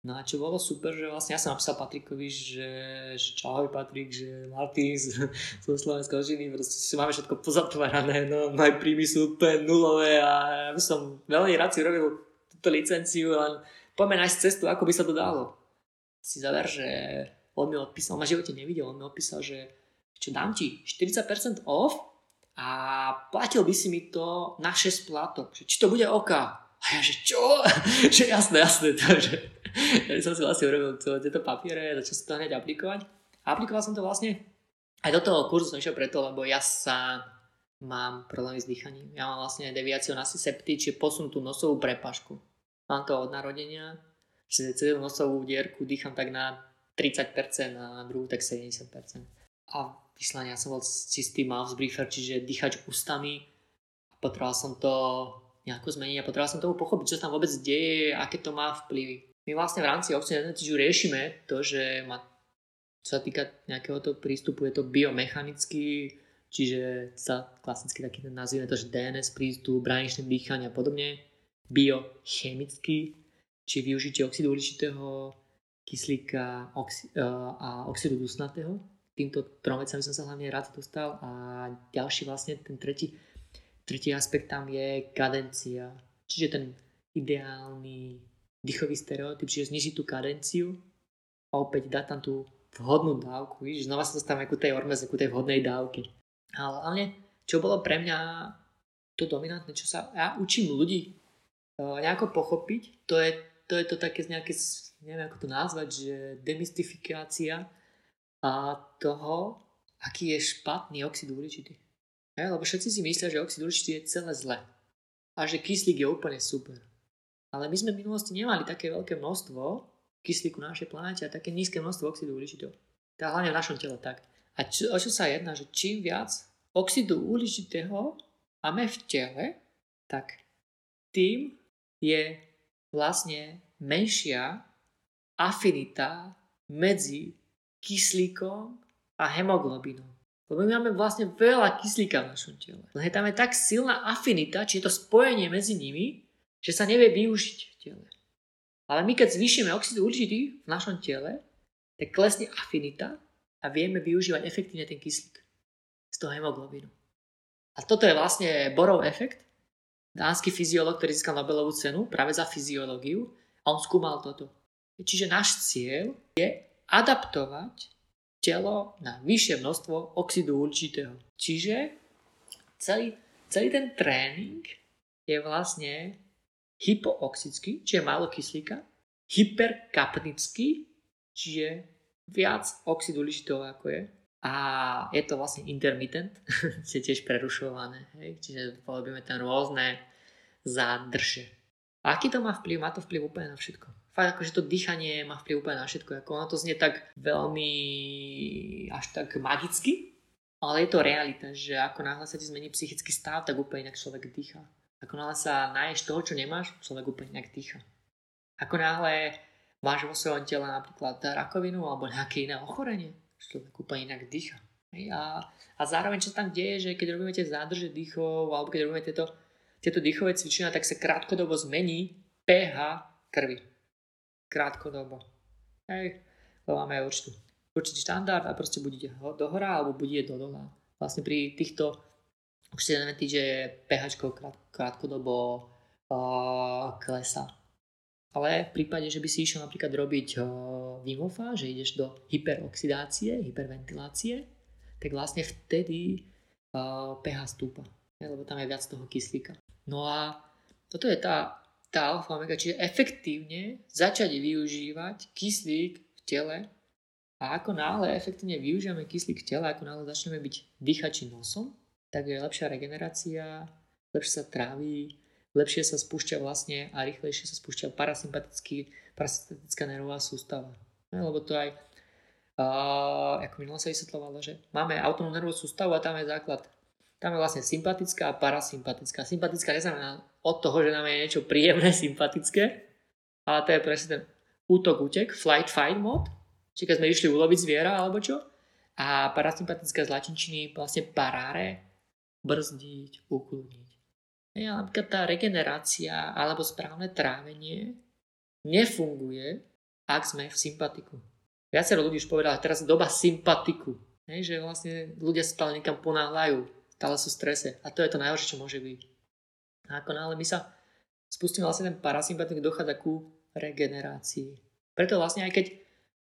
No a čo bolo super, že vlastne ja som napísal Patrikovi, že, že čau Patrik, že Martin som Slovenska živý, proste máme všetko pozatvárané, no moje príjmy sú úplne nulové a ja by som veľmi rád si robil túto licenciu, len poďme nájsť cestu, ako by sa to dalo. Si záver, že on mi odpísal, on ma živote nevidel, on mi odpísal, že čo dám ti štyridsať percent off a platil by si mi to na šesť plátok, či to bude oká. A ja, že čo? Že jasné, jasné. Takže ja som si vlastne urobil tieto papiere, začal som to hneď aplikovať. A aplikoval som to vlastne, aj do toho kurzu som išiel preto, lebo ja sám mám problémy s dýchaním. Ja mám vlastne deviáciu nasyseptii, čiže posunutú nosovú prepašku. Mám to od narodenia, že celú nosovú dierku dýcham tak na tridsať percent a na druhú tak sedemdesiat percent. A vyslania ja som bol čistý mouth briefer, čiže dýchač ústami. Potreboval som to nejako zmeniť a potreboval som tomu pochopiť, čo sa tam vôbec deje, aké to má vplyvy. My vlastne v rámci Oxygen Advantage riešime to, že ma, čo sa týka nejakého toho prístupu, je to biomechanický, čiže sa klasicky taký nazýva to, že dé en es prístup, bráničné dýchanie a podobne, biochemický, či využitie oxidu uhličitého, kyslíka oxi, a oxidu dusnatého. Týmto trom vecami som sa hlavne rád dostal a ďalší vlastne ten tretí Tretí aspekt tam je kadencia, čiže ten ideálny dýchový stereotyp, čiže zniží tú kadenciu a opäť dá tam tú vhodnú dávku, víš, znova sa dostávame ku tej ormeze, ku tej vhodnej dávke. Ale hlavne, čo bolo pre mňa to dominantné, čo sa ja učím ľudí nejako pochopiť, to je to, je to také nejaké, neviem ako to nazvať, že demystifikácia a toho, aký je špatný oxid uhličitý. Lebo všetci si myslia, že oxid uhličitý je celé zlé a že kyslík je úplne super. Ale my sme v minulosti nemali také veľké množstvo kyslíku na našej planete a také nízke množstvo oxidu uhličitého. Teda hlavne v našom tele tak. A čo, o čo sa jedná, že čím viac oxidu uhličitého máme v tele, tak tým je vlastne menšia afinita medzi kyslíkom a hemoglobinom. Lebo my máme vlastne veľa kyslíka v našom tele. Lenže tam je tak silná afinita, či je to spojenie medzi nimi, že sa nevie využiť v tele. Ale my keď zvýšime oxid uhličitý v našom tele, tak klesne afinita a vieme využívať efektívne ten kyslík z toho hemoglobinu. A toto je vlastne Bohrov efekt. Dánsky fyziológ, ktorý získal Nobelovú cenu práve za fyziológiu, a on skúmal toto. Čiže náš cieľ je adaptovať telo na vyššie množstvo oxidu uhličitého. Čiže celý, celý ten tréning je vlastne hypooxický, čiže málo kyslíka, hyperkapnický, čiže viac oxidu uhličitého ako je. A je to vlastne intermittent, je tiež prerušované, hej? Čiže robíme tam rôzne zádrže. A aký to má vplyv? Má to vplyv úplne na všetko. Fakt akože to dýchanie má vplyv úplne na všetko. Ako ono to znie tak veľmi až tak magicky, ale je to realita, že ako náhle sa ti zmení psychický stav, tak úplne inak človek dýchá. Ako náhle sa náješ toho, čo nemáš, človek úplne nejak dýcha. Ako náhle máš vo svojom tele napríklad rakovinu alebo nejaké iné ochorenie, človek úplne inak dýcha. A, a zároveň čo tam deje, že keď robíme tie zádrže dýchov alebo keď robíme tieto, tieto dýchové cvičenia, tak sa krátkodobo zmení pé há krvi. Krátkodobo. Hej, to máme určitý, určitý štandard a proste budíte dohora alebo budíte do dola. Vlastne pri týchto už si znamená, že pé há krátkodobo uh, klesá. Ale v prípade, že by si išiel napríklad robiť uh, Wim Hofa, že ideš do hyperoxidácie, hyperventilácie, tak vlastne vtedy uh, pé há stúpa, ne? Lebo tam je viac toho kyslíka. No a toto je tá, tá alfa omega, čiže efektívne začať využívať kyslík v tele a ako náhle efektívne využívame kyslík v tele, ako náhle začneme byť dýchači nosom, tak je lepšia regenerácia, lepšie sa tráví, lepšie sa spúšťa vlastne a rýchlejšie sa spúšťa parasympatická nervová sústava. Ne? Lebo to aj Uh, ako minulé sa vysvetľovalo, že máme autonómnu nervovú sústavu a tam je základ. Tam je vlastne sympatická a parasympatická. Sympatická neznamená od toho, že nám je niečo príjemné, sympatické, ale to je presne ten útok, útek, flight, fight mod, čiže keď sme išli uloviť zviera alebo čo, a parasympatická z latinčiny vlastne parare, brzdiť, ukludniť. Ja, napríklad tá regenerácia alebo správne trávenie nefunguje, ak sme v sympatiku. Viacero ľudí už povedal, že teraz je doba sympatiku. Ne? Že vlastne ľudia stále niekam ponáhľajú, stále sú v strese. A to je to najhoršie, čo môže byť. A ako náhle my sa spustíme vlastne ten parasympatik, dochádza ku regenerácii. Preto vlastne aj keď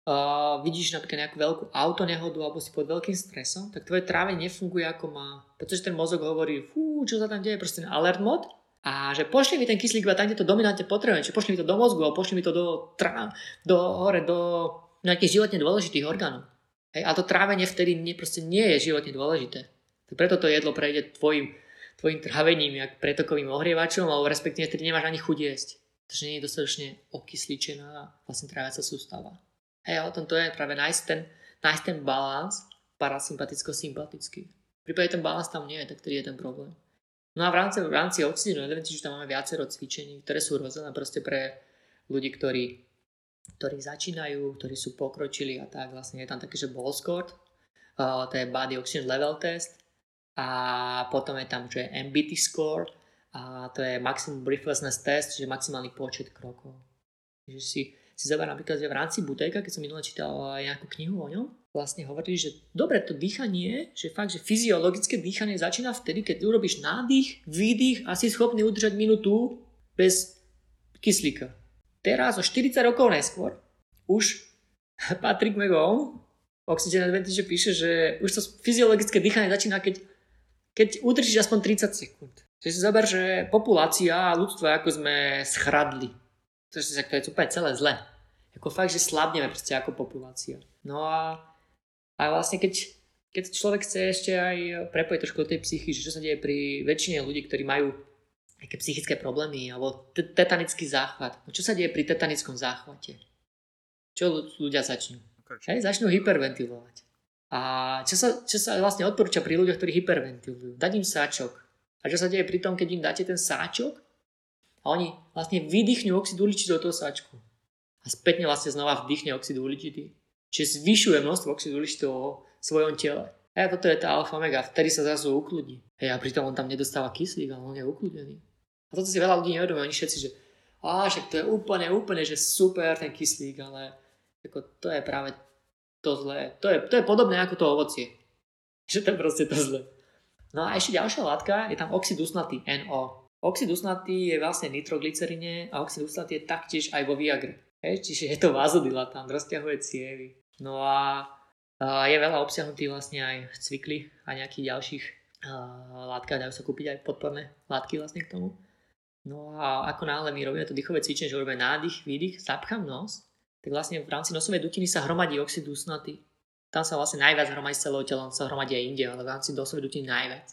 uh, vidíš napríklad nejakú veľkú autonehodu alebo si pod veľkým stresom, tak tvoje trávenie nefunguje ako má. Pretože ten mozog hovorí, fú, čo sa tam deje, proste ten alert mod. A že pošli mi ten kyslík iba tam, kde to dominantne potrebujem. Čiže pošli mi to do mozgu alebo pošli mi to do, trá, do hore, do nejakých životne dôležitých orgánov. Hej, a to trávenie vtedy nie, proste nie je životne dôležité. Preto to jedlo prejde tvojim, tvojim trávením, jak pretokovým ohrievačom, alebo respektíve vtedy nemáš ani chuť jesť. Takže nie je dostatočne okysličená vlastne tráviaca sústava. Hej, a o tom to je práve nájsť ten, nájsť ten balans parasympaticko-sympatický. V prípade ten balans tam nie je, tak vtedy je ten problém. No a v rámci, v rámci Oxygenu Advantage tam máme viacero cvičení, ktoré sú rozdelené proste pre ľudí, ktorí ktorí začínajú, ktorí sú pokročili a tak vlastne je tam také, že ball score, uh, to je body oxygen level test a potom je tam, čo je em bé té score a to je maximum breathlessness test, čiže maximálny počet krokov. Takže si, si zaberám napríklad, že v rámci Buteika, keď som minule čítal nejakú knihu o ňom, vlastne hovorili, že dobre to dýchanie, že fakt, že fyziologické dýchanie začína vtedy, keď urobíš nádych, výdych a si schopný udržať minútu bez kyslíka. Teraz o štyridsať rokov neskôr už Patrick McKeown Oxygen Advantage píše, že už to fyziologické dýchanie začína, keď, keď udržíš aspoň tridsať sekúnd. Čiže si zaber, že populácia ľudstva, ako sme schradli. To je úplne celé zle. Ako fakt, že slabneme proste ako populácia. No a, a vlastne keď, keď človek chce ešte aj prepojiť trošku do tej psychy, že čo sa deje pri väčšine ľudí, ktorí majú aké psychické problémy, alebo t- tetanický záchvat. No čo sa deje pri tetanickom záchvate? Čo ľudia začnú? Hej, začnú hyperventilovať. A čo sa, čo sa vlastne odporúča pri ľuďoch, ktorí hyperventilujú? Dať im sáčok. A čo sa deje pri tom, keď im dáte ten sáčok? A oni vlastne vydýchnú oxid uhličitý do toho sáčku. A spätne vlastne znova vdýchne oxid uhličitý. Čiže zvyšuje množstvo oxidu uhličitého v svojom tele. A toto je tá alfa omega, vtedy sa zrazu ukludní. Hej, a pritom on tam nedostáva kyslík, ale on je ukludený. A toto si veľa ľudí neuvedomuje, oni všetci, že á, však to je úplne, úplne, že super ten kyslík, ale ako, to je práve to zlé. To je, to je podobné ako to ovocie. Že to je proste to zlé. No a ešte ďalšia látka, je tam oxid usnatý, en ó. Oxid usnatý je vlastne v nitroglycerine a oxid usnatý je taktiež aj vo Viagre. Hej, čiže je to vazodilatán, rozťahuje cievy. No a Uh, je veľa obsiahnutých vlastne aj cvikly a nejakých ďalších uh, látkach, dajú sa kúpiť aj podporné látky vlastne k tomu. No a ako náhle my robíme to dýchové cvičenie, že robíme nádych, výdych, zapchám nos, tak vlastne v rámci nosovej dutiny sa hromadí oxid usnatý. Tam sa vlastne najviac hromadí celého tela, sa hromadí aj inde, ale v rámci nosovej dutiny najviac.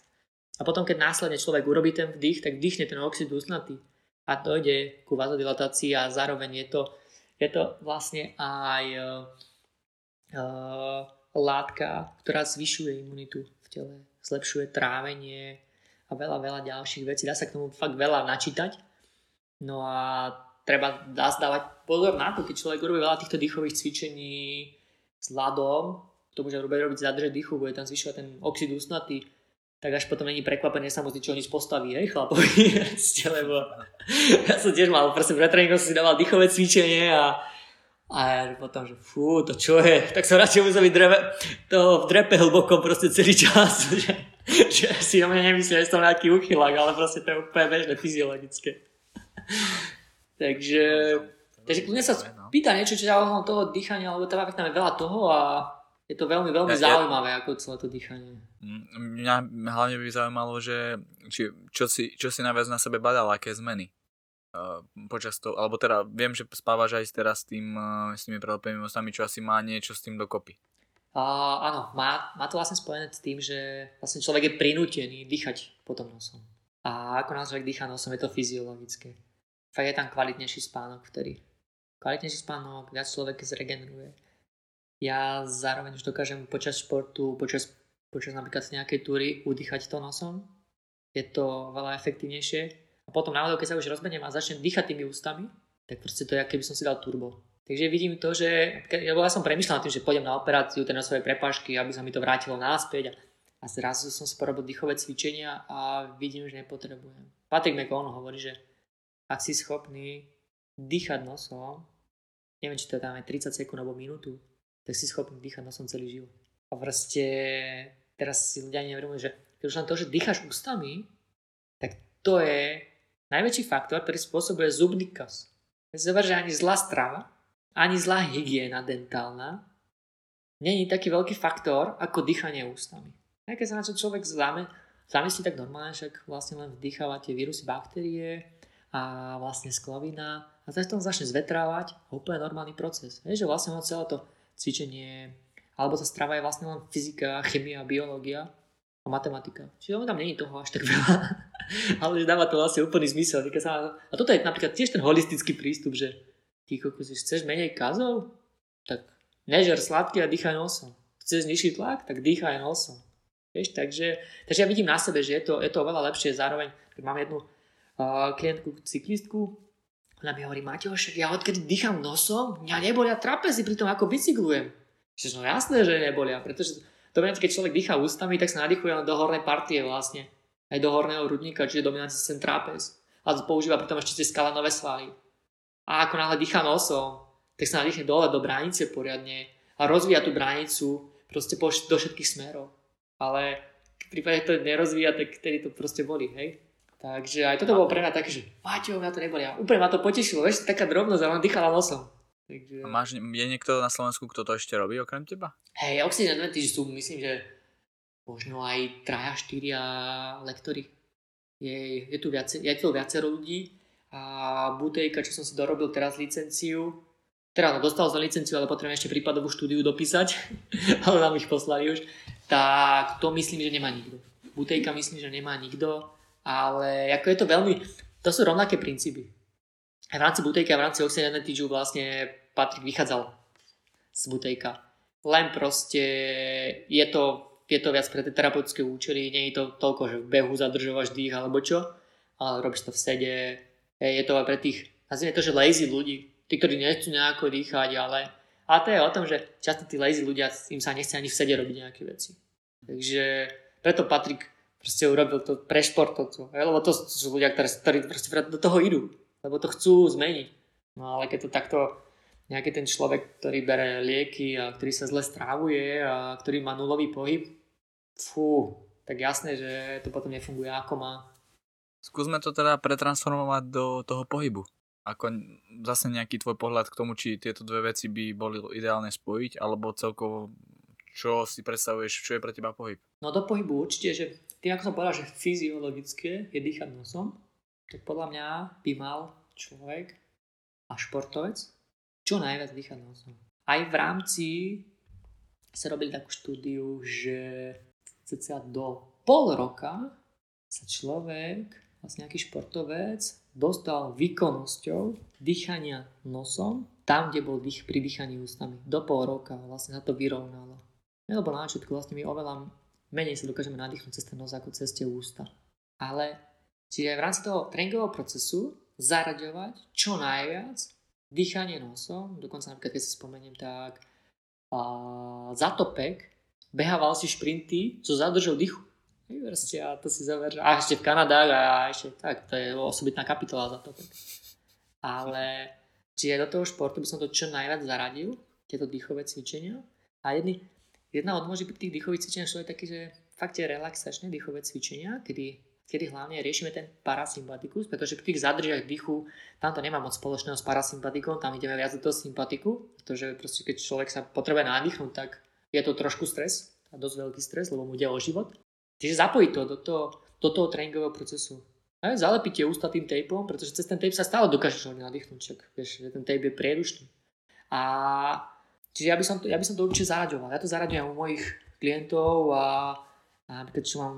A potom, keď následne človek urobí ten vdych, tak vdychne ten oxid usnatý a to ide ku vazodilatácii a zároveň je to, je to vlastne aj Uh, Uh, látka, ktorá zvyšuje imunitu v tele, zlepšuje trávenie, a veľa, veľa ďalších vecí. Dá sa k tomu fakt veľa načítať. No a treba dá dávať pozor na to, keď človek robí veľa týchto dýchových cvičení s ľadom, to môže robiť zadržať dýchu, bude tam zvyšovať ten oxid usnatý, tak až potom není prekvapenie, sa mu z ničoho nič postaví, hej chlapovi, lebo ja som tiež mal, proste pre tréningu som si dával dýchové cvičenie a, a potom, že fú, to čo je, tak som radšej musel byť dreve, to v drepe hlbokom proste celý čas, že, že si o mňa nemyslím, že som nejaký uchylák, ale proste to je úplne bežné, fyziologické. takže, takže kľudne sa pýta niečo, čo zálohom toho dýchania, lebo tam je veľa toho a je to veľmi, veľmi ja, zaujímavé, ja, ako celé to dýchanie. Mňa hlavne by zaujímalo, že či, čo, si, čo si najviac na sebe badal, aké zmeny. Uh, počas toho, alebo teda viem, že spávaš aj teraz s, tým, uh, s tými prelepnými mostami, čo asi má niečo s tým dokopy. Uh, áno, má, má to vlastne spojené s tým, že vlastne človek je prinútený dýchať potom nosom. A ako nás človek dýcha nosom, je to fyziologické. Fakt je tam kvalitnejší spánok vtedy. Kvalitnejší spánok, viac človek zregeneruje. Ja zároveň už dokážem počas športu, počas, počas napríklad nejakej túry udýchať to nosom. Je to veľa efektívnejšie. A potom náhodou, keď sa už rozbenem a začnem dýchať tými ústami, tak proste to je, keby som si dal turbo. Takže vidím to, že ja som premýšľal tým, že pôjdem na operáciu, teda na svoje prepážky, aby sa mi to vrátilo náspäť. A, a zrazu som si porobil dýchové cvičenia a vidím, že nepotrebujem. Patrick McKeown hovorí, že ak si schopný dýchať nosom, neviem, či to tam je tridsať sekúnd alebo minútu, tak si schopný dýchať nosom celý život. A proste teraz si ľudia neuvedomujú, že keď už len to, že dýcháš ústami, tak to je najväčší faktor, ktorý spôsobuje zubný kas. Zober, že ani zlá strava, ani zlá hygiena dentálna nie je taký veľký faktor, ako dýchanie ústami. A keď sa na čo človek zamyslí, tak normálne však vlastne len vdýcháva tie vírusy, baktérie a vlastne sklavina a tak to začne zvetrávať úplne normálny proces. Je, že vlastne ono celé to cvičenie, alebo tá strava je vlastne len fyzika, chemia, biológia a matematika. Čiže ono tam není toho až tak veľa, ale dáva to vlastne úplný zmysel. A toto je napríklad tiež ten holistický prístup, že ty kokos, chceš menej kazov? Tak nežer sladký a dýchaj nosom. Chceš nižší tlak? Tak dýchaj nosom. Vieš, takže, takže ja vidím na sebe, že je to, je to oveľa lepšie. Zároveň mám jednu uh, klientku, cyklistku, ona mi hovorí, Mateo, však ja odkedy dýcham nosom, mňa nebolia trapezy pri tom, ako bicyklujem. Čiže no jasné, že nebolia, pretože dominantne, keď človek dýchá ústami, tak sa nadýchuje len do hornej partie vlastne, aj do horného hrudníka, čiže dominantne sem trapez. A používa pri tom ešte tie skalenové svaly. A ako náhle dýchá nosom, tak sa nadýchne dole do bránice poriadne a rozvíja tú bránicu proste po, do všetkých smerov. Ale v prípade, že to nerozvíja, tak tedy to proste bolí, hej? Takže aj toto bolo pre mňa také, že Paťo, mňa to neboli. A úplne ma to potešilo, vieš, taká drobnosť, ale len dýchala nosom. Takže... A máš, je niekto na Slovensku, kto to ešte robí okrem teba? Hej, Oxygen Advantage sú, myslím, že možno aj tri až štyri lektory. Je, je tu viacero, je tu viacero ľudí a Buteika, čo som si dorobil teraz licenciu, teda no, dostal som licenciu, ale potrebujem ešte prípadovú štúdiu dopísať, ale nám ich poslali už, tak to myslím, že nemá nikto. Buteika myslím, že nemá nikto. Ale ako je to veľmi, to sú rovnaké princípy. V rámci Butejka a v rámci Oxygen Advantage vlastne Patrik vychádzal z Butejka. Len proste je to, je to viac pre tie terapeutické účely, nie je to toľko, že v behu zadržovaš dých alebo čo, ale robíš to v sede. Je to aj pre tých, nazvime to, že lazy ľudí, tí, ktorí nechcú nejako dýchať, ale a to je o tom, že často tí lazy ľudia, im sa nechce ani v sede robiť nejaké veci. Takže preto Patrik proste urobil to pre šport, to, lebo to sú ľudia, ktorí proste do toho idú, lebo to chcú zmeniť. No ale keď to takto nejaký ten človek, ktorý bere lieky a ktorý sa zle strávuje a ktorý má nulový pohyb, fú, tak jasné, že to potom nefunguje ako má. Skúsme to teda pretransformovať do toho pohybu. Ako zase nejaký tvoj pohľad k tomu, či tieto dve veci by boli ideálne spojiť, alebo celkovo čo si predstavuješ, čo je pre teba pohyb? No do pohybu určite, že tým, ako som povedal, že fyziologické je dýchať nosom, tak podľa mňa by mal človek a športovec čo najviac dýchať nosom. Aj v rámci sa robili takú štúdiu, že cca do pol roka sa človek, vlastne nejaký športovec, dostal výkonnosťou dýchania nosom tam, kde bol dých, pri dýchaní ústami. Do pol roka vlastne sa to vyrovnalo. Lebo na začiatku vlastne my oveľa menej sa dokážeme nadýchnúť cez ten nos ako cez tie ústa. ale čiže v rámci toho tréningového procesu zaraďovať čo najviac dýchanie nosom, dokonca napríklad keď si spomeniem tak a, Zatopek behával si šprinty so zadržou dýchu. A to si zaverže. A ešte v Kanadách a ešte tak, to je osobitná kapitola Zatopek. Ale čiže do toho športu by som to čo najviac zaradil, tieto dýchové cvičenia. A jedný, jedna od môže byť tých dýchových cvičení je taký, že fakt je relaxačné dýchové cvičenia, kedy kedy hlavne riešime ten parasympatikus, pretože pri tých zadržiach dýchu tam to nemá moc spoločného s parasympatikom, tam ideme viac do toho sympatiku, pretože proste keď človek sa potrebuje nádychnúť, tak je to trošku stres, a dosť veľký stres, lebo mu ide o život. Čiže zapojiť to do toho, do toho tréningového procesu. A zalepiť tie ústa tým tejpom, pretože cez ten tejp sa stále dokáže človek nádychnúť, čak, vieš, že ten tejp je priedušný. A čiže ja by som to, ja by som to určite zaraďoval. Ja to zaraďujem u mojich klientov a A napríklad, čo mám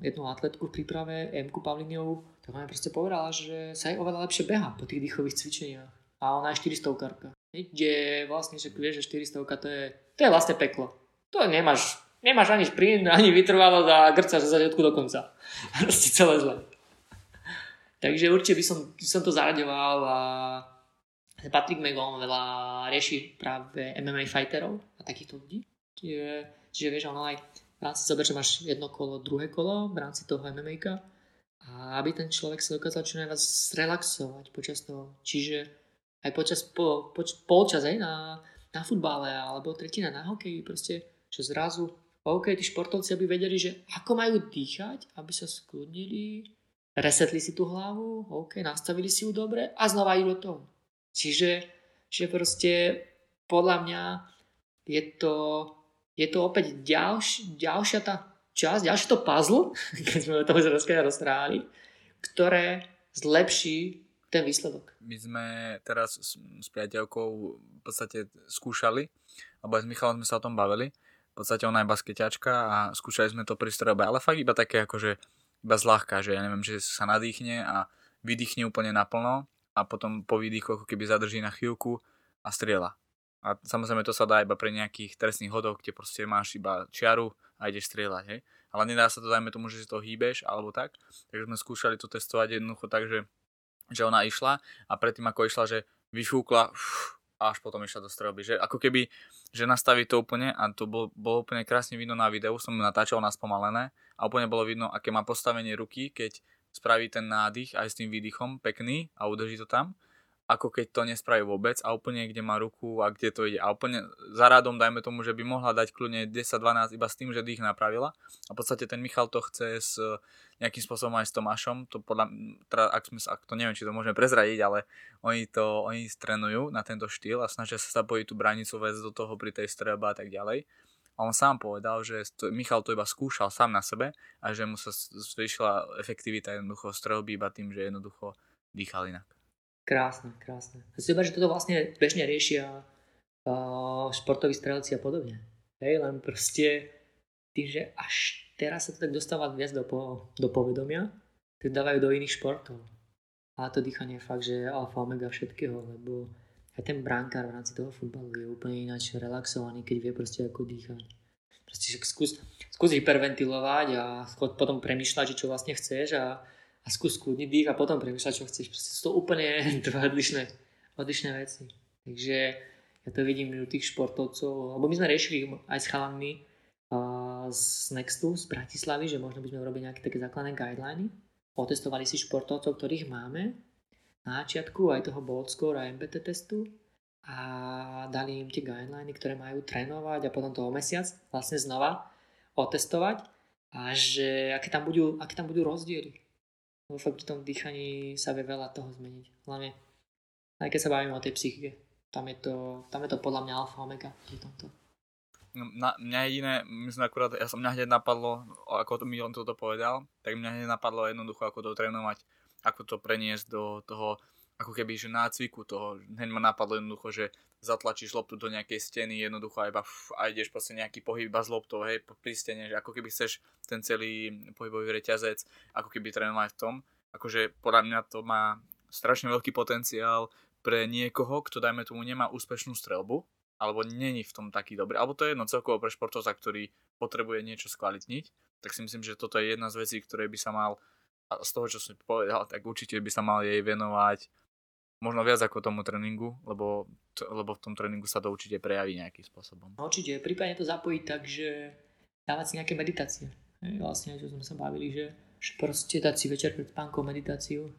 jednu atletku v príprave, Emku Pavlínovú, tak ona proste povedala, že sa jej oveľa lepšie beha po tých dýchových cvičeniach. A ona je štyristovkárka. Kde vlastne, že vieš, že štyristovka to je, to je vlastne peklo. To nemáš, nemáš ani šprint, ani vytrvalosť a grcaš za začiatku do konca. Proste celé zle. Takže určite by som, by som to zaraďoval a Patrick McKeown veľa rieši práve em em á fighterov a takýchto ľudí. Čiže, čiže vieš, ono aj v rámci zober, že máš jedno kolo, druhé kolo v rámci toho em em á a aby ten človek sa dokázal čo najviac zrelaxovať počas toho. Čiže aj počas po, poč, polčas aj na, na futbale alebo tretina na hokeji proste, že zrazu OK, tí športovci aby vedeli, že ako majú dýchať, aby sa skľudnili, resetli si tú hlavu, OK, nastavili si ju dobre a znova idú do toho. Čiže že proste podľa mňa je to Je to opäť ďalš, ďalšia tá časť, ďalšie to puzzle, keď sme o toho zrovna rozprávali, ktoré zlepší ten výsledok. My sme teraz s, s priateľkou v podstate skúšali, alebo aj s Michalom sme sa o tom bavili, v podstate ona je baskeťačka a skúšali sme to pri strojbe, ale fakt iba také akože iba zľahka, že ja neviem, že sa nadýchne a vydýchne úplne naplno a potom po výdychu ako keby zadrží na chvíľku a strieľa. A samozrejme to sa dá iba pre nejakých trestných hodov, kde proste máš iba čiaru a ideš strieľať, hej. Ale nedá sa to, dajme tomu, že si to hýbeš alebo tak. Takže sme skúšali to testovať jednoducho tak, že, že ona išla a predtým ako išla, že vyfúkla uf, a až potom išla do strelby. Že ako keby, že nastaví to úplne a to bolo, bolo úplne krásne vidno na videu, som natáčal na spomalené a úplne bolo vidno, aké má postavenie ruky, keď spraví ten nádych aj s tým výdychom pekný a udrží to tam. Ako keď to nespraví vôbec a úplne kde má ruku a kde to ide. A úplne za radom dajme tomu, že by mohla dať kľudne desať dvanásť iba s tým, že dých napravila. A v podstate ten Michal to chce s nejakým spôsobom aj s Tomášom. To podľa, teda, ak, sme, ak to neviem, či to môžeme prezradiť, ale oni to oni trénujú na tento štýl a snažia sa zapojiť tú bránicu vec do toho pri tej strelbe a tak ďalej. A on sám povedal, že to, Michal to iba skúšal sám na sebe a že mu sa zvýšila efektivita jednoducho strelby iba tým, že jednoducho dýchal inak. Krásne, krásne. Zaujíma, že toto vlastne bežne riešia uh, športoví strelci a podobne. Hej, len proste tým, že až teraz sa to tak dostáva viac do, po, do povedomia, tak dávajú do iných športov. A to dýchanie je fakt, že alfa omega všetkého, lebo aj ten brankár v rámci toho futbalu je úplne ináč relaxovaný, keď vie proste ako dýchať. Proste skús, skús hyperventilovať a potom premýšľať, čo vlastne chceš a a skús kľudniť dých a potom premýšľať, čo chceš. Proste sú to úplne dva odlišné, odlišné veci. Takže ja to vidím u tých športovcov, alebo my sme riešili aj s chalanmi uh, z Nextu, z Bratislavy, že možno by sme urobili nejaké také základné guideliny. Otestovali si športovcov, ktorých máme na začiatku, aj toho Bold Score a em bé té testu a dali im tie guideliny, ktoré majú trénovať a potom toho mesiac vlastne znova otestovať a že aké tam budú, aké tam budú rozdiely. Vo fakt v tom dýchaní sa vie veľa toho zmeniť. Hlavne, aj keď sa bavíme o tej psychike, tam je to, tam je to podľa mňa alfa omega. No, na, mňa jediné, my sme akurát, ja som mňa hneď napadlo, ako mi on toto povedal, tak mňa hneď napadlo jednoducho, ako to trénovať, ako to preniesť do toho, ako keby, že nácviku toho. Hneď ma napadlo jednoducho, že zatlačíš loptu do nejakej steny, jednoducho aj iba ff, a ideš proste nejaký pohyb iba z loptou, hej, pri stene, že ako keby chceš ten celý pohybový reťazec, ako keby trénovať v tom. Akože podľa mňa to má strašne veľký potenciál pre niekoho, kto dajme tomu nemá úspešnú strelbu, alebo není v tom taký dobrý, alebo to je jedno celkovo pre športovca, ktorý potrebuje niečo skvalitniť, tak si myslím, že toto je jedna z vecí, ktoré by sa mal A z toho, čo som povedal, tak určite by sa mal jej venovať možno viac ako tomu tréningu, lebo, lebo v tom tréningu sa to určite prejaví nejakým spôsobom. Určite, prípadne to zapojiť tak, že dávať si nejaké meditácie. Vlastne, čo sme sa bavili, že, že proste dať si večer pred spánkou meditáciu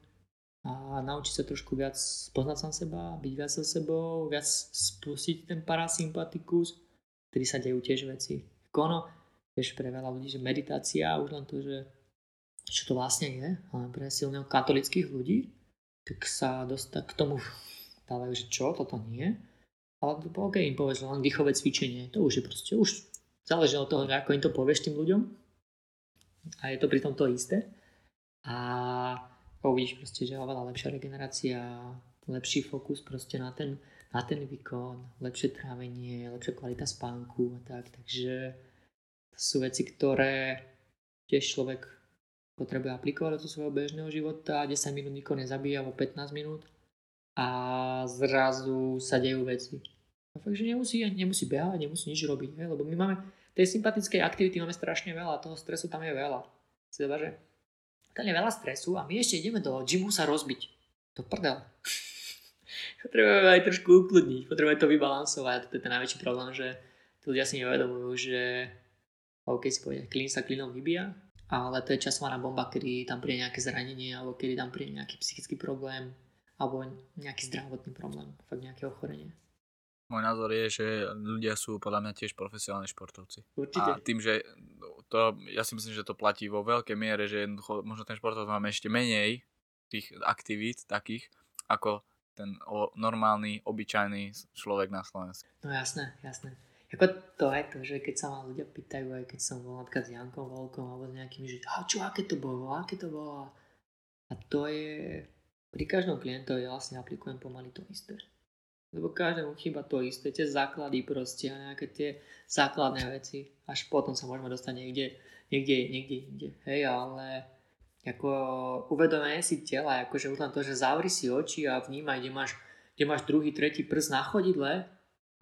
a naučiť sa trošku viac poznať sám seba, byť viac so sebou, viac spustiť ten parasympatikus, ktorý sa dejú tiež veci. Ono, vieš, pre veľa ľudí, že meditácia, už len to, že čo to vlastne je, ale pre silného katolických ľudí, tak sa dostať k tomu dávajú, že čo, toto nie. Ale ok, im povieš len dýchové cvičenie, to už je proste, už záleží od toho, ako im to povieš tým ľuďom a je to pri tom to isté. A uvidíš proste, že je oveľa lepšia regenerácia, lepší fokus proste na ten, na ten výkon, lepšie trávenie, lepšia kvalita spánku a tak. Takže to sú veci, ktoré tiež človek potrebuje aplikovať do svojho bežného života. desať minút nikoho nezabíja, alebo pätnásť minút a zrazu sa dejú veci. A fakt, že nemusí, nemusí behať, nemusí nič robiť, hej? Lebo my máme tej sympatickej aktivity máme strašne veľa, toho stresu tam je veľa. Seba, že tam je veľa stresu a my ešte ideme do gymu sa rozbiť. To prdel. Potrebujeme aj trošku ukludniť, potrebujeme to vybalansovať. To je ten najväčší problém, že tí ľudia si neuvedomujú, že OK, si povedia, klín sa klínom vybíja, ale to je časovaná bomba, kedy tam príde nejaké zranenie, alebo kedy tam príde nejaký psychický problém, alebo nejaký zdravotný problém, fakt nejaké ochorenie. Môj názor je, že ľudia sú podľa mňa tiež profesionálni športovci. Určite. A tým, že to, ja si myslím, že to platí vo veľkej miere, že možno ten športovec máme ešte menej tých aktivít takých, ako ten normálny, obyčajný človek na Slovensku. No jasné, jasné. Ako to aj to, že keď sa ma ľudia pýtajú, aj keď som bol napríklad s Jankom Volkom alebo s nejakými, že a čo, aké to bolo, aké to bolo. A to je, pri každom klientovi ja vlastne aplikujem pomaly to isté. Lebo každému chýba to isté, tie základy proste a nejaké tie základné veci. Až potom sa môžeme dostať niekde, niekde, niekde, niekde. Hej, ale ako uvedomenie si tela, akože už len to, že zavri si oči a vnímaj, kde máš, kde máš druhý, tretí prst na chodidle.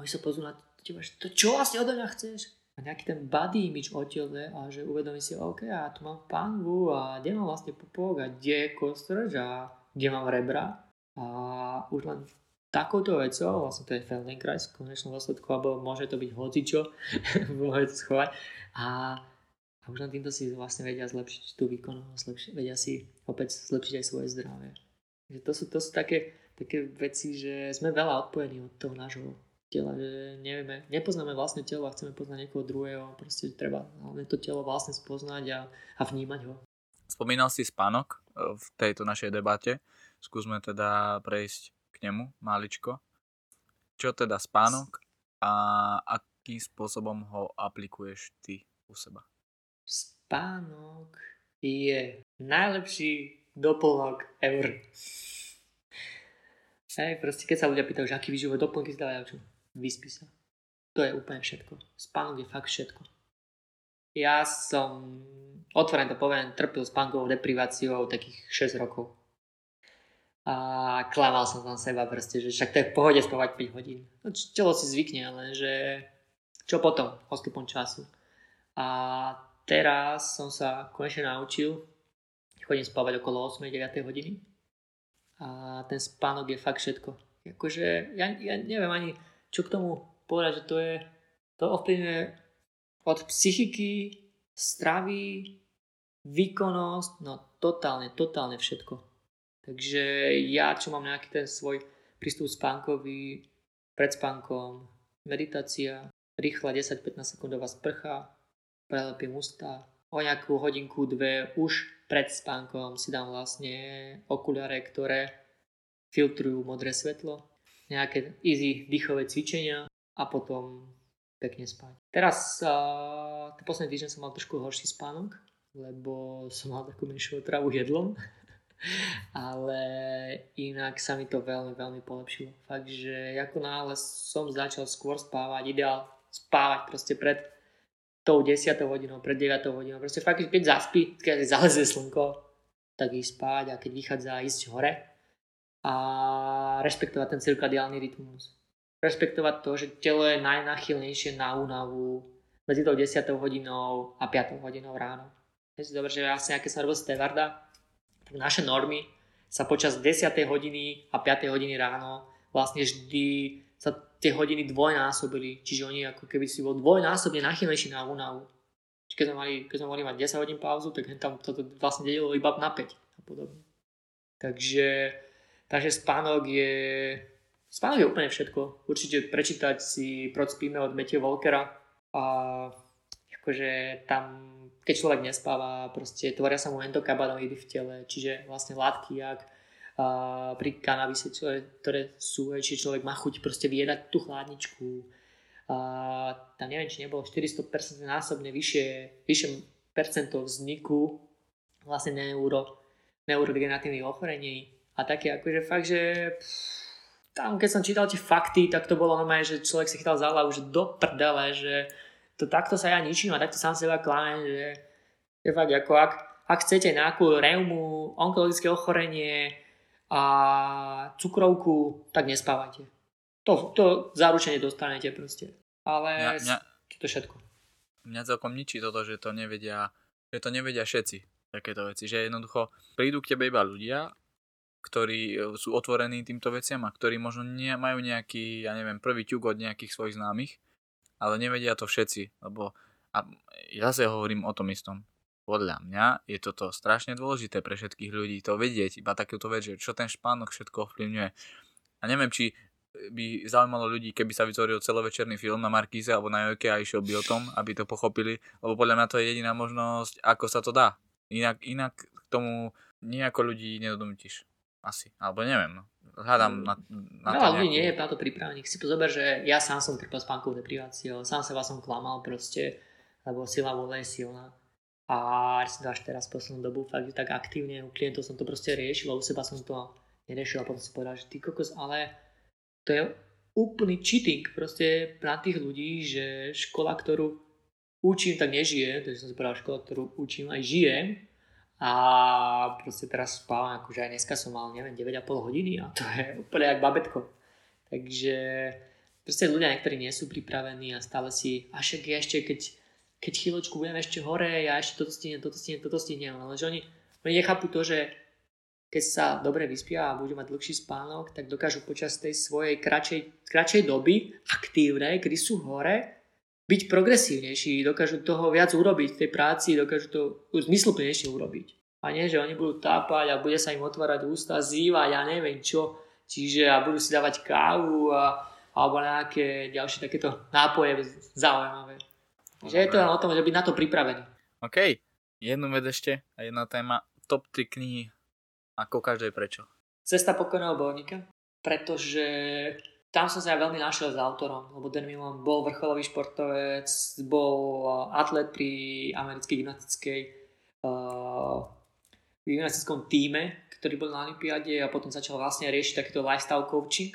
Oni sa pozrú na to, to čo vlastne odo mňa chceš? A nejaký ten body image odtiaľ a že uvedomí si, ok, a tu mám panvu a kde mám vlastne popok a kde je kostrč a kde mám rebra. A už len takouto vecou, vlastne to je Feldenkrais v konečnom dôsledku, alebo môže to byť hocičo, môže to schovať. A, a už len týmto si vlastne vedia zlepšiť tú výkonnosť, lepši, vedia si opäť zlepšiť aj svoje zdravie. Takže to sú, to sú také, také veci, že sme veľa odpojení od toho nášho tela, že nevieme, nepoznáme vlastné telo a chceme poznať niekoho druhého, proste treba hlavne to telo vlastne spoznať a, a vnímať ho. Spomínal si spánok v tejto našej debate, skúsme teda prejsť nemu, maličko. Čo teda spánok a akým spôsobom ho aplikuješ ty u seba? Spánok je najlepší doplnok ever. Hej, proste keď sa ľudia pýtajú, že aký výživové doplnky si dávajú, vyspí sa. To je úplne všetko. Spánok je fakt všetko. Ja som, otvorene to poviem, trpil spánkovou depriváciou takých šesť rokov. A klamal som tam seba proste, že však to je v pohode spávať päť hodín. No, telo si zvykne, lenže čo potom, postupom času. A teraz som sa konečne naučil, chodím spávať okolo osem deväť hodiny a ten spánok je fakt všetko. Akože ja, ja neviem ani čo k tomu povedať, že to je, to ovplyvňuje od psychiky, stravy, výkonnosť, no totálne, totálne všetko. Takže ja, čo mám nejaký ten svoj prístup spánkový, pred spánkom, meditácia, rýchla desať pätnásť sekundová sprcha, prelepím ústa, o nejakú hodinku, dve už pred spánkom si dám vlastne okuliare, ktoré filtrujú modré svetlo, nejaké easy dýchové cvičenia a potom pekne spať. Teraz, uh, ten posledný týždeň som mal trošku horší spánok, lebo som mal takú menšiu otravu jedlom. Ale inak sa mi to veľmi, veľmi polepšilo. Fakt, že ako náhle som začal skôr spávať, ideál spávať proste pred tou desiatou hodinou, pred deviatou hodinou. Proste fakt, keď zaspí, keď zalezie slnko, tak ísť spávať a keď vychádza, ísť hore a rešpektovať ten cirkadiálny rytmus. Rešpektovať to, že telo je najnáchylnejšie na únavu medzi tou desiatou hodinou a piatou hodinou ráno. Je si dobré, že vlastne, aké som robil stevarda, naše normy sa počas desiatej hodiny a piatej hodiny ráno vlastne vždy sa tie hodiny dvojnásobili, čiže oni ako keby si bol dvojnásobne nachylnejší na únavu. Čiže keď sme mali, keď sme mali mať desať hodín pauzu, tak tam toto vlastne delilo iba na päť a podobne. Takže, takže spánok je spánok je úplne všetko. Určite prečítať si Proč spíme od Matthew Walkera a akože tam, keď človek nespáva, proste tvoria sa mu endokannabinoidy v tele, čiže vlastne látky, jak Uh, pri kanabise, ktoré sú, čiže človek má chuť proste vyjedať tú chladničku. Uh, tam neviem, či nebolo štyristo percent násobne vyššie, vyššie percento vzniku vlastne neuro, neurodegeneratívnych ochorení a také akože fakt, že pff, tam keď som čítal tie fakty, tak to bolo normálne, že človek si chytal za hlavu, že do prdele, že to takto sa ja ničím a takto sám seba klamem, že je fakt ako ak, ak chcete nejakú reumu, onkologické ochorenie a cukrovku, tak nespávajte. To, to zaručenie dostanete proste. Ale mňa, mňa, to všetko. Mňa celkom ničí toto, že to nevedia, že to nevedia všetci takéto veci. Že jednoducho prídu k tebe iba ľudia, ktorí sú otvorení týmto veciam a ktorí možno majú nejaký, ja neviem, prvý ťuk od nejakých svojich známych, ale nevedia to všetci. Lebo a ja zase hovorím o tom istom. Podľa mňa je toto strašne dôležité pre všetkých ľudí to vedieť, iba takúto vec, že čo ten špánok všetko ovplyvňuje. A neviem, či by zaujímalo ľudí, keby sa vytvoril celovečerný film na Markíze alebo na Jojke a išiel by o tom, aby to pochopili, lebo podľa mňa to je jediná možnosť, ako sa to dá. Inak, inak k tomu nejako ľudí nedodomítiš. Asi. Alebo neviem. No. Hľadám na, na no, to ale nie je na to pripravený. Si pozober, že ja sám som trpel spánkovú depriváciu, sám seba som klamal proste, lebo sila vôle je silná. A až teraz poslednú dobu fakt tak aktívne u klientov som to proste riešil a u seba som to neriešil a potom si povedal, že ty kokos, ale to je úplný cheating proste na tých ľudí, že škola, ktorú učím, tak nežije, takže som si povedal, škola, ktorú učím, aj žijem a proste teraz spávam, akože aj dneska som mal neviem deväť a pol hodiny a to je úplne jak babetko, takže proste ľudia, niektorí nie sú pripravení a stále si, a však ešte keď keď chvíľočku budem ešte hore, ja ešte toto stihnem, toto stihnem, toto stihnem, lenže oni, oni nechápu to, že keď sa dobre vyspia a budú mať dlhší spánok, tak dokážu počas tej svojej kratšej, kratšej doby, aktívnej, kedy sú hore, byť progresívnejší, dokážu toho viac urobiť v tej práci, dokážu to zmysluplnejšie urobiť. A nie, že oni budú tápať a bude sa im otvárať ústa, zývať a neviem čo, čiže a budú si dávať kávu a, alebo nejaké ďalšie takéto nápoje zaujímavé. Že je to len o tom, že byť na to pripravený. OK. Jednu vec ešte a jedna téma. Top tri knihy. Ako každej prečo? Cesta pokojného bojovníka. Pretože tam som sa ja veľmi našiel s autorom. Lebo Dan Millman bol vrcholový športovec, bol atlet pri americkej gymnastickej uh, gymnastickom týme, ktorý bol na olympiáde a potom začal vlastne riešiť takýto lifestyle coaching.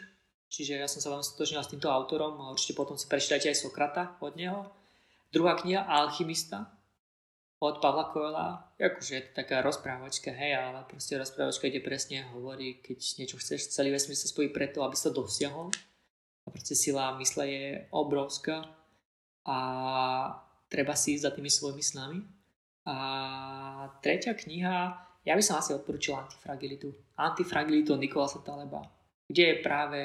Čiže ja som sa veľmi stotožnil s týmto autorom a určite potom si prečítajte aj Sokrata od neho. Druhá kniha Alchymista od Pavla Coelha. Akože je to taká rozprávačka, hej, ale proste rozprávačka, kde presne hovorí, keď niečo chceš, celý vesmír sa spojí preto, aby sa dosiahol. A proste sila mysle je obrovská a treba si ísť za tými svojimi snami. A tretia kniha, ja by som asi odporúčil Antifragilitu. Antifragilitu od Nicholasa Taleba, kde je práve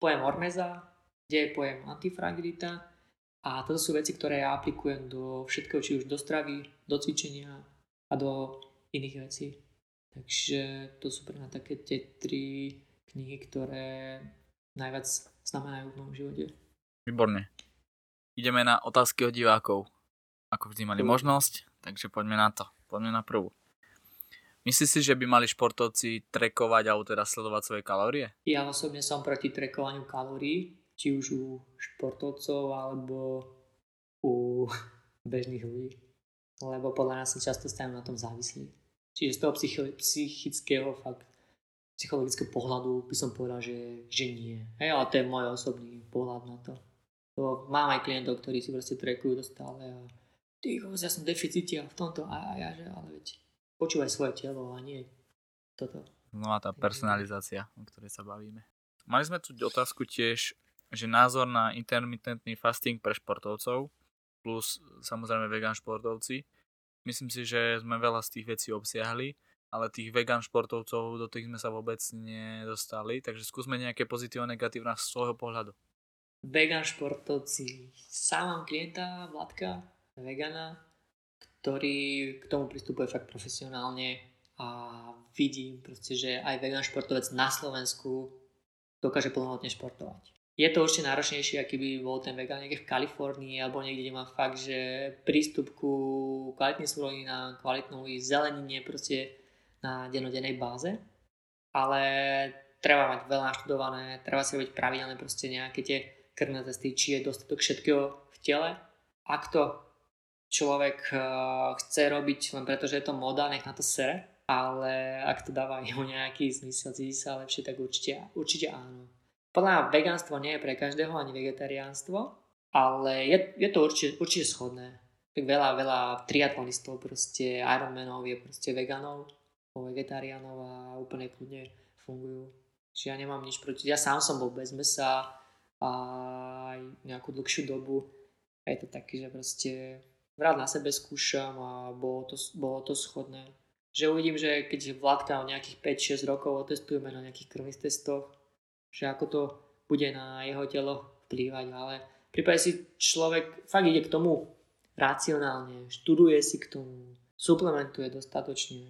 pojem Hormeza, kde je pojem antifragilita. A toto sú veci, ktoré ja aplikujem do všetkého, či už do stravy, do cvičenia a do iných vecí. Takže to sú pre mňa také tie tri knihy, ktoré najviac znamenajú v mojom živote. Výborne. Ideme na otázky od divákov. Ako vždy mali možnosť, takže poďme na to. Poďme na prvú. Myslíš si, že by mali športovci trekovať alebo teda sledovať svoje kalórie? Ja osobne som proti trekovaniu kalórií. Či už u športovcov, alebo u bežných ľudí. Lebo podľa nás sa často stávam na tom závislí. Čiže z toho psychického, fakt, psychologického pohľadu by som povedal, že, že nie. Hej, ale to je môj osobný pohľad na to. Lebo mám aj klientov, ktorí si proste trekujú dostále a ty, ja som v deficite a v tomto a ja, že, ale veď počúvaj svoje telo a nie toto. Znova tá personalizácia, o ktorej sa bavíme. Mali sme tu otázku tiež, že názor na intermitentný fasting pre športovcov plus samozrejme vegan športovci. Myslím si, že sme veľa z tých vecí obsiahli ale tých vegan športovcov, do tých sme sa vôbec nedostali, takže skúsme nejaké pozitívne a negatívne z svojho pohľadu. Vegan športovci. Sám mám klienta, Vladka, vegana, ktorý k tomu pristupuje fakt profesionálne a vidím proste, že aj vegan športovec na Slovensku dokáže plnohodnotne športovať. Je to určite náročnejšie, aký by bol ten vegan niekde v Kalifornii alebo niekde, kde má fakt, že prístup ku kvalitným surovinám, kvalitnej zelenine proste na dennodennej báze. Ale treba mať veľa naštudované, treba si robiť pravidelné proste nejaké tie krvné testy, či je dostatok všetkého v tele. Ak to človek chce robiť len preto, že je to moda, nech na to sere, ale ak to dáva jeho nejaký zmysel, cíti sa lepšie, tak určite, určite áno. Podľa mňa vegánstvo nie je pre každého, ani vegetariánstvo, ale je, je to určite, určite schodné. Veľa, veľa triatlonistov, proste Ironmanov je proste veganov, vegetariánov a úplne kľudne fungujú. Čiže ja nemám nič proti. Ja sám som bol bez mesa aj nejakú dlhšiu dobu. A je to taký, že proste rád na sebe skúšam a bolo to, bolo to schodné. Že uvidím, že keď Vládka o nejakých päť šesť rokov otestujeme na nejakých krvných testoch, že ako to bude na jeho telo vplývať, ale v prípade si človek fakt ide k tomu racionálne, študuje si k tomu, suplementuje dostatočne,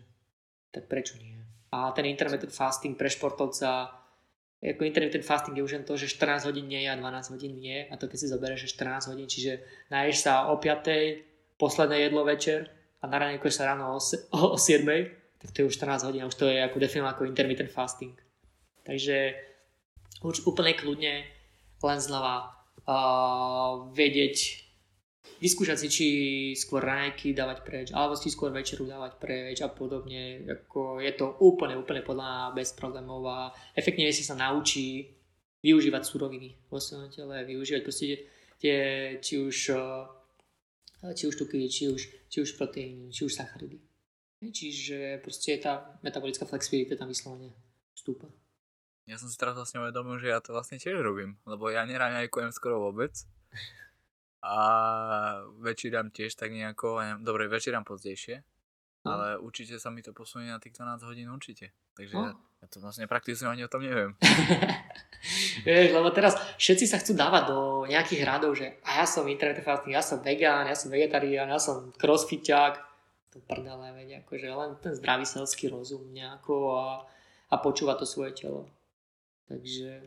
tak prečo nie? A ten intermittent fasting pre športovca, ako intermittent fasting je už len to, že štrnásť hodín nie je a dvanásť hodín nie, a to keď si zoberieš, že štrnásť hodín, čiže naješ sa o piatej, posledné jedlo večer a naranejkuješ sa ráno o, se- o siedmej, tak to je už štrnásť hodín, už to je ako definované ako intermittent fasting. Takže už úplne kľudne len znova uh, vedieť, vyskúšať si, či skôr raňajky dávať preč, alebo si skôr večeru dávať preč a podobne. Ako je to úplne, úplne podľa bez problémov a efektívne si sa naučí využívať suroviny vo svojom tele, využívať proste tie, či už, uh, či už tuky, či už, či už proteíny, či už sacharidy. Čiže proste tá metabolická flexibilita tam vyslovene vstúpa. Ja som si teraz vlastne uvedomil, že ja to vlastne tiež robím, lebo ja neraňajkujem skoro vôbec a večeram tiež tak nejako, dobre, večeram pozdejšie, no. Ale určite sa mi to posunie na tých dvanásť hodín určite, takže no. ja, ja to vlastne praktizujem, ani o tom neviem. Vieš, lebo teraz všetci sa chcú dávať do nejakých radov, že a ja som intermittent fasting, ja som vegán, ja som vegetarián, ja som crossfiťák, to prdele, veď, akože len ten zdravý selský rozum nejako a, a počúva to svoje telo. Takže...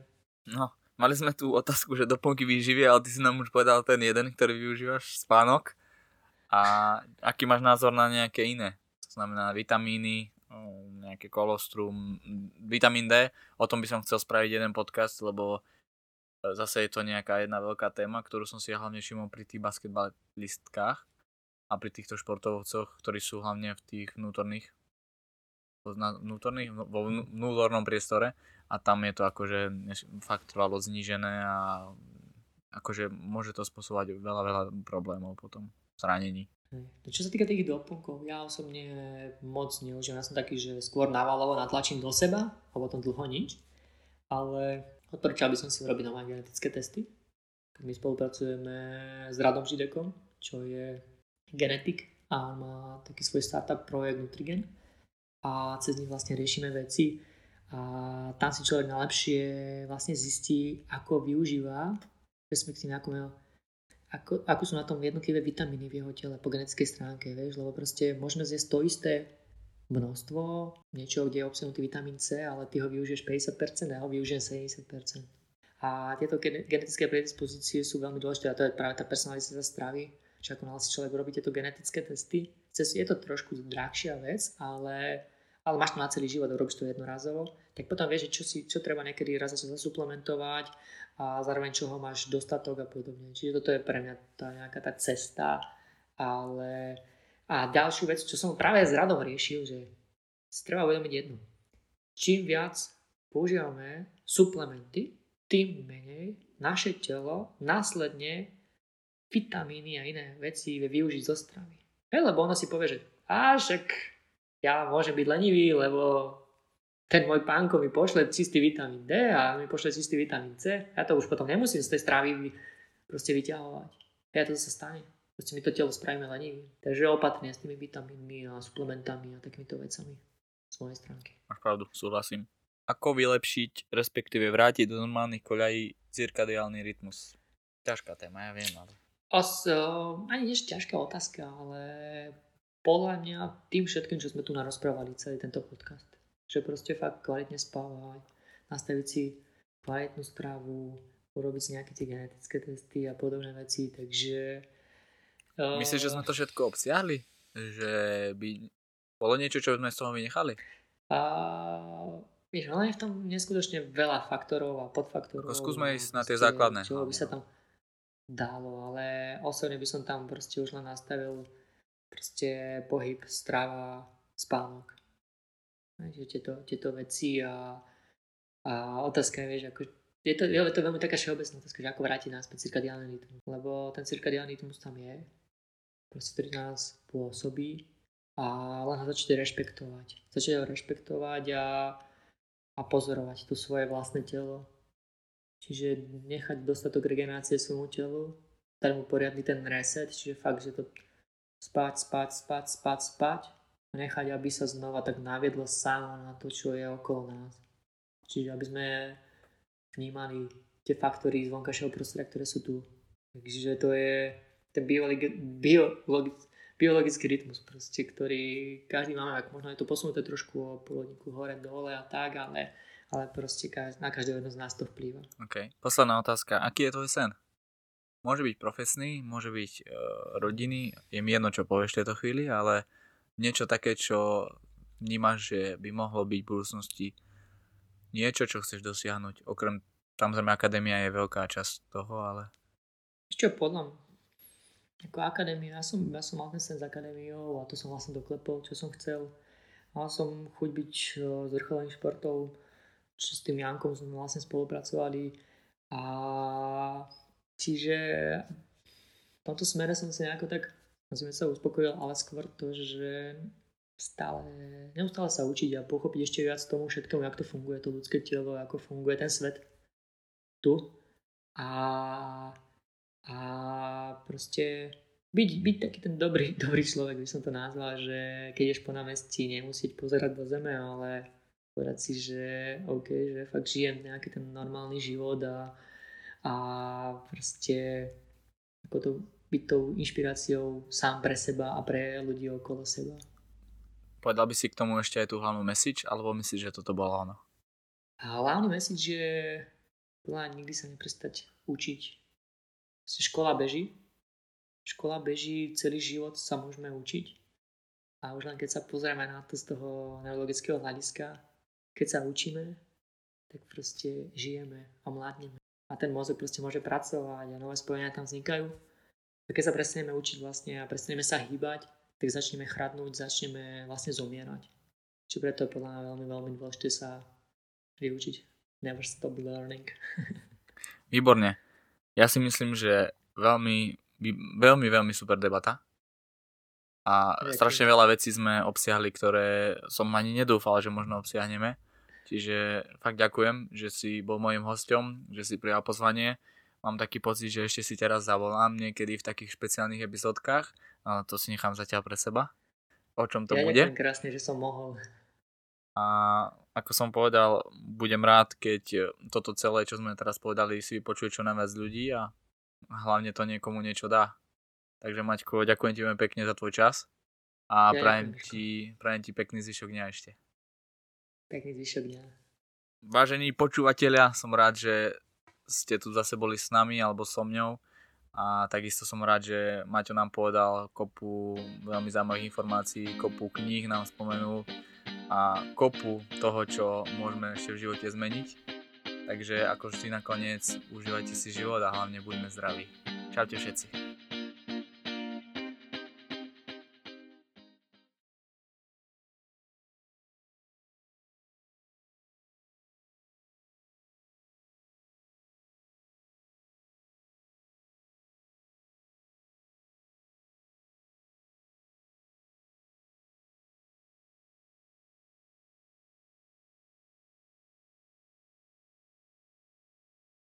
No, mali sme tu otázku, že doplnky výživy, ale ty si nám už povedal ten jeden, ktorý využívaš, spánok. A aký máš názor na nejaké iné? To znamená vitamíny, nejaké kolostrum, vitamín D. O tom by som chcel spraviť jeden podcast, lebo zase je to nejaká jedna veľká téma, ktorú som si ja hlavne všimol pri tých basketbalistkách a pri týchto športovcoch, ktorí sú hlavne v tých vnútorných, vnútorných vo vnútornom priestore. A tam je to akože fakt trvalo znížené a akože môže to spôsobovať veľa, veľa problémov potom, zranení. Čo sa týka tých doplnkov, ja osobne moc neužívam. Ja som taký, že skôr navalovo natlačím do seba a potom dlho nič. Ale odporúčal by som si urobiť nové genetické testy. My spolupracujeme s Radom Židekom, čo je genetik a on má taký svoj startup projekt Nutrigen. A cez nich vlastne riešime veci, a tam si človek najlepšie vlastne zistí, ako využíva, respektíve ako, jeho, ako, ako sú na tom jednotlivé vitamíny v jeho tele po genetickej stránke, vieš, lebo proste možno zjesť to isté množstvo niečo, kde je obsahnutý vitamín C, ale ty ho využiješ päťdesiat percent a ja ho využijem sedemdesiat percent. A tieto genetické predispozície sú veľmi dôležité a to je práve tá personalizácia stravy, že ako si človek robí tieto genetické testy. Je to trošku drahšia vec, ale... ale máš to na celý život a robíš to jednorazovo, tak potom vieš, čo, si, čo treba niekedy raz zase zasuplementovať a zároveň čoho máš dostatok a podobne. Čiže toto je pre mňa tá nejaká tá cesta. Ale... A ďalšiu vec, čo som práve s Radom riešil, že si treba uvedomiť jednu. Čím viac používame suplementy, tým menej naše telo následne vitamíny a iné veci vie využiť zo stravy. Hej, lebo ono si povie, že ášek... Ja môžem byť lenivý, lebo ten môj pánko mi pošle čistý vitamín D a mi pošle čistý vitamín C. Ja to už potom nemusím z tej stravy proste vyťahovať. Ja to sa stane. Proste my to telo spravíme lenivým. Takže opatrne s tými vitamínmi a suplementami a takýmito vecami. z mojej stránky. Máš pravdu, súhlasím. Ako vylepšiť, respektíve vrátiť do normálnych koľají cirkadiálny rytmus? Ťažká téma, ja viem, ale... Os, o, ani nie je ťažká otázka, ale podľa mňa tým všetkým, čo sme tu narozprávali celý tento podcast, že proste fakt kvalitne spávať, nastaviť si kvalitnú stravu, urobiť si nejaké tie genetické testy a podobné veci, takže... O... Myslíš, že sme to všetko obsiahli? Že by bolo niečo, čo sme z toho vynechali? A... Víš, ale je v tom neskutočne veľa faktorov a podfaktorov. Skúsme ísť na tie základné. Čo by sa tam dalo, ale osobne by som tam proste už len nastavil proste pohyb, strava, spánok. Tieto, tieto veci a, a otázka je, vieš, ako, je, to, je to veľmi taká všeobecná otázka, že ako vrátiť naspäť cirkadiálny rytmus. Lebo ten cirkadiálny rytmus tam je, proste ktorý nás pôsobí a len ho začne rešpektovať. Začne ho rešpektovať a a pozorovať to svoje vlastné telo. Čiže nechať dostatok regenerácie svojmu telu, dať mu poriadny ten reset, čiže fakt, že to spať, spať, spať, spať, spať a nechať, aby sa znova tak naviedlo samo na to, čo je okolo nás. Čiže aby sme vnímali tie faktory z vonkajšieho prostredia, ktoré sú tu. Takže to je ten biologi- biologi- biologický rytmus proste, ktorý každý máme, ak možno je to posunuté trošku o pôvodníku hore, dole a tak, ale, ale proste na každého jedno z nás to vplýva. Ok, posledná otázka. Aký je tvoj sen? Môže byť profesný, môže byť e, rodinný, je mi jedno, čo povieš v tejto chvíli, ale niečo také, čo vnímaš, že by mohlo byť v budúcnosti niečo, čo chceš dosiahnuť, okrem, samozrejme, akadémia je veľká časť toho, ale... Ešte podľa ako akadémia, ja som, ja som mal ten sen s akadémiou a to som vlastne doklepol, čo som chcel. Mal som chuť byť z vrcholených športov, čo s tým Jankom sme vlastne spolupracovali. A čiže v tomto smere som si nejako tak, som sa uspokojil, ale skôr to, že stále, neustále sa učiť a pochopiť ešte viac tomu všetkému, jak to funguje, to ľudské telo, ako funguje ten svet tu. A a proste byť, byť taký ten dobrý, dobrý človek by som to nazval, že keď ješ po námestí nemusieť pozerať do zeme, ale povedať si, že ok, že fakt žijem nejaký ten normálny život a, a proste ako to, byť tou inšpiráciou sám pre seba a pre ľudí okolo seba. Povedal by si k tomu ešte aj tú hlavnú message, alebo myslíš, že toto bola ono? Hlavný message je bola nikdy sa neprestať učiť. Škola beží, škola beží, celý život sa môžeme učiť a už len keď sa pozrieme na to z toho neurologického hľadiska, keď sa učíme, tak proste žijeme a mladneme a ten mozog proste môže pracovať a nové spojenia tam vznikajú a keď sa prestaneme učiť vlastne a prestaneme sa hýbať, tak začneme chradnúť, začneme vlastne zomierať, čiže preto je podľa mňa veľmi, veľmi dôležité sa vyučiť. Never stop learning. Výborne. Ja si myslím, že veľmi, veľmi, veľmi super debata a strašne veľa vecí sme obsiahli, ktoré som ani nedúfal, že možno obsiahneme. Čiže fakt ďakujem, že si bol mojím hosťom, že si prijal pozvanie. Mám taký pocit, že ešte si teraz zavolám niekedy v takých špeciálnych epizódkach. To si nechám zatiaľ pre seba. O čom to ja bude? Ja ďakujem krásne, že som mohol. A ako som povedal, budem rád, keď toto celé, čo sme teraz povedali, si vypočuje čo najviac ľudí a hlavne to niekomu niečo dá. Takže Maťko, ďakujem ti veľmi pekne za tvoj čas a ja prajem, ti, prajem ti pekný zvyšok dňa ešte. Pekný zvyšok dňa. Vážení počúvatelia, som rád, že ste tu zase boli s nami alebo so mňou a takisto som rád, že Maťo nám povedal kopu veľmi zaujímavých informácií, kopu kníh nám spomenul a kopu toho, čo môžeme ešte v živote zmeniť. Takže ako vždy nakoniec, užívajte si život a hlavne buďme zdraví. Čaute všetci.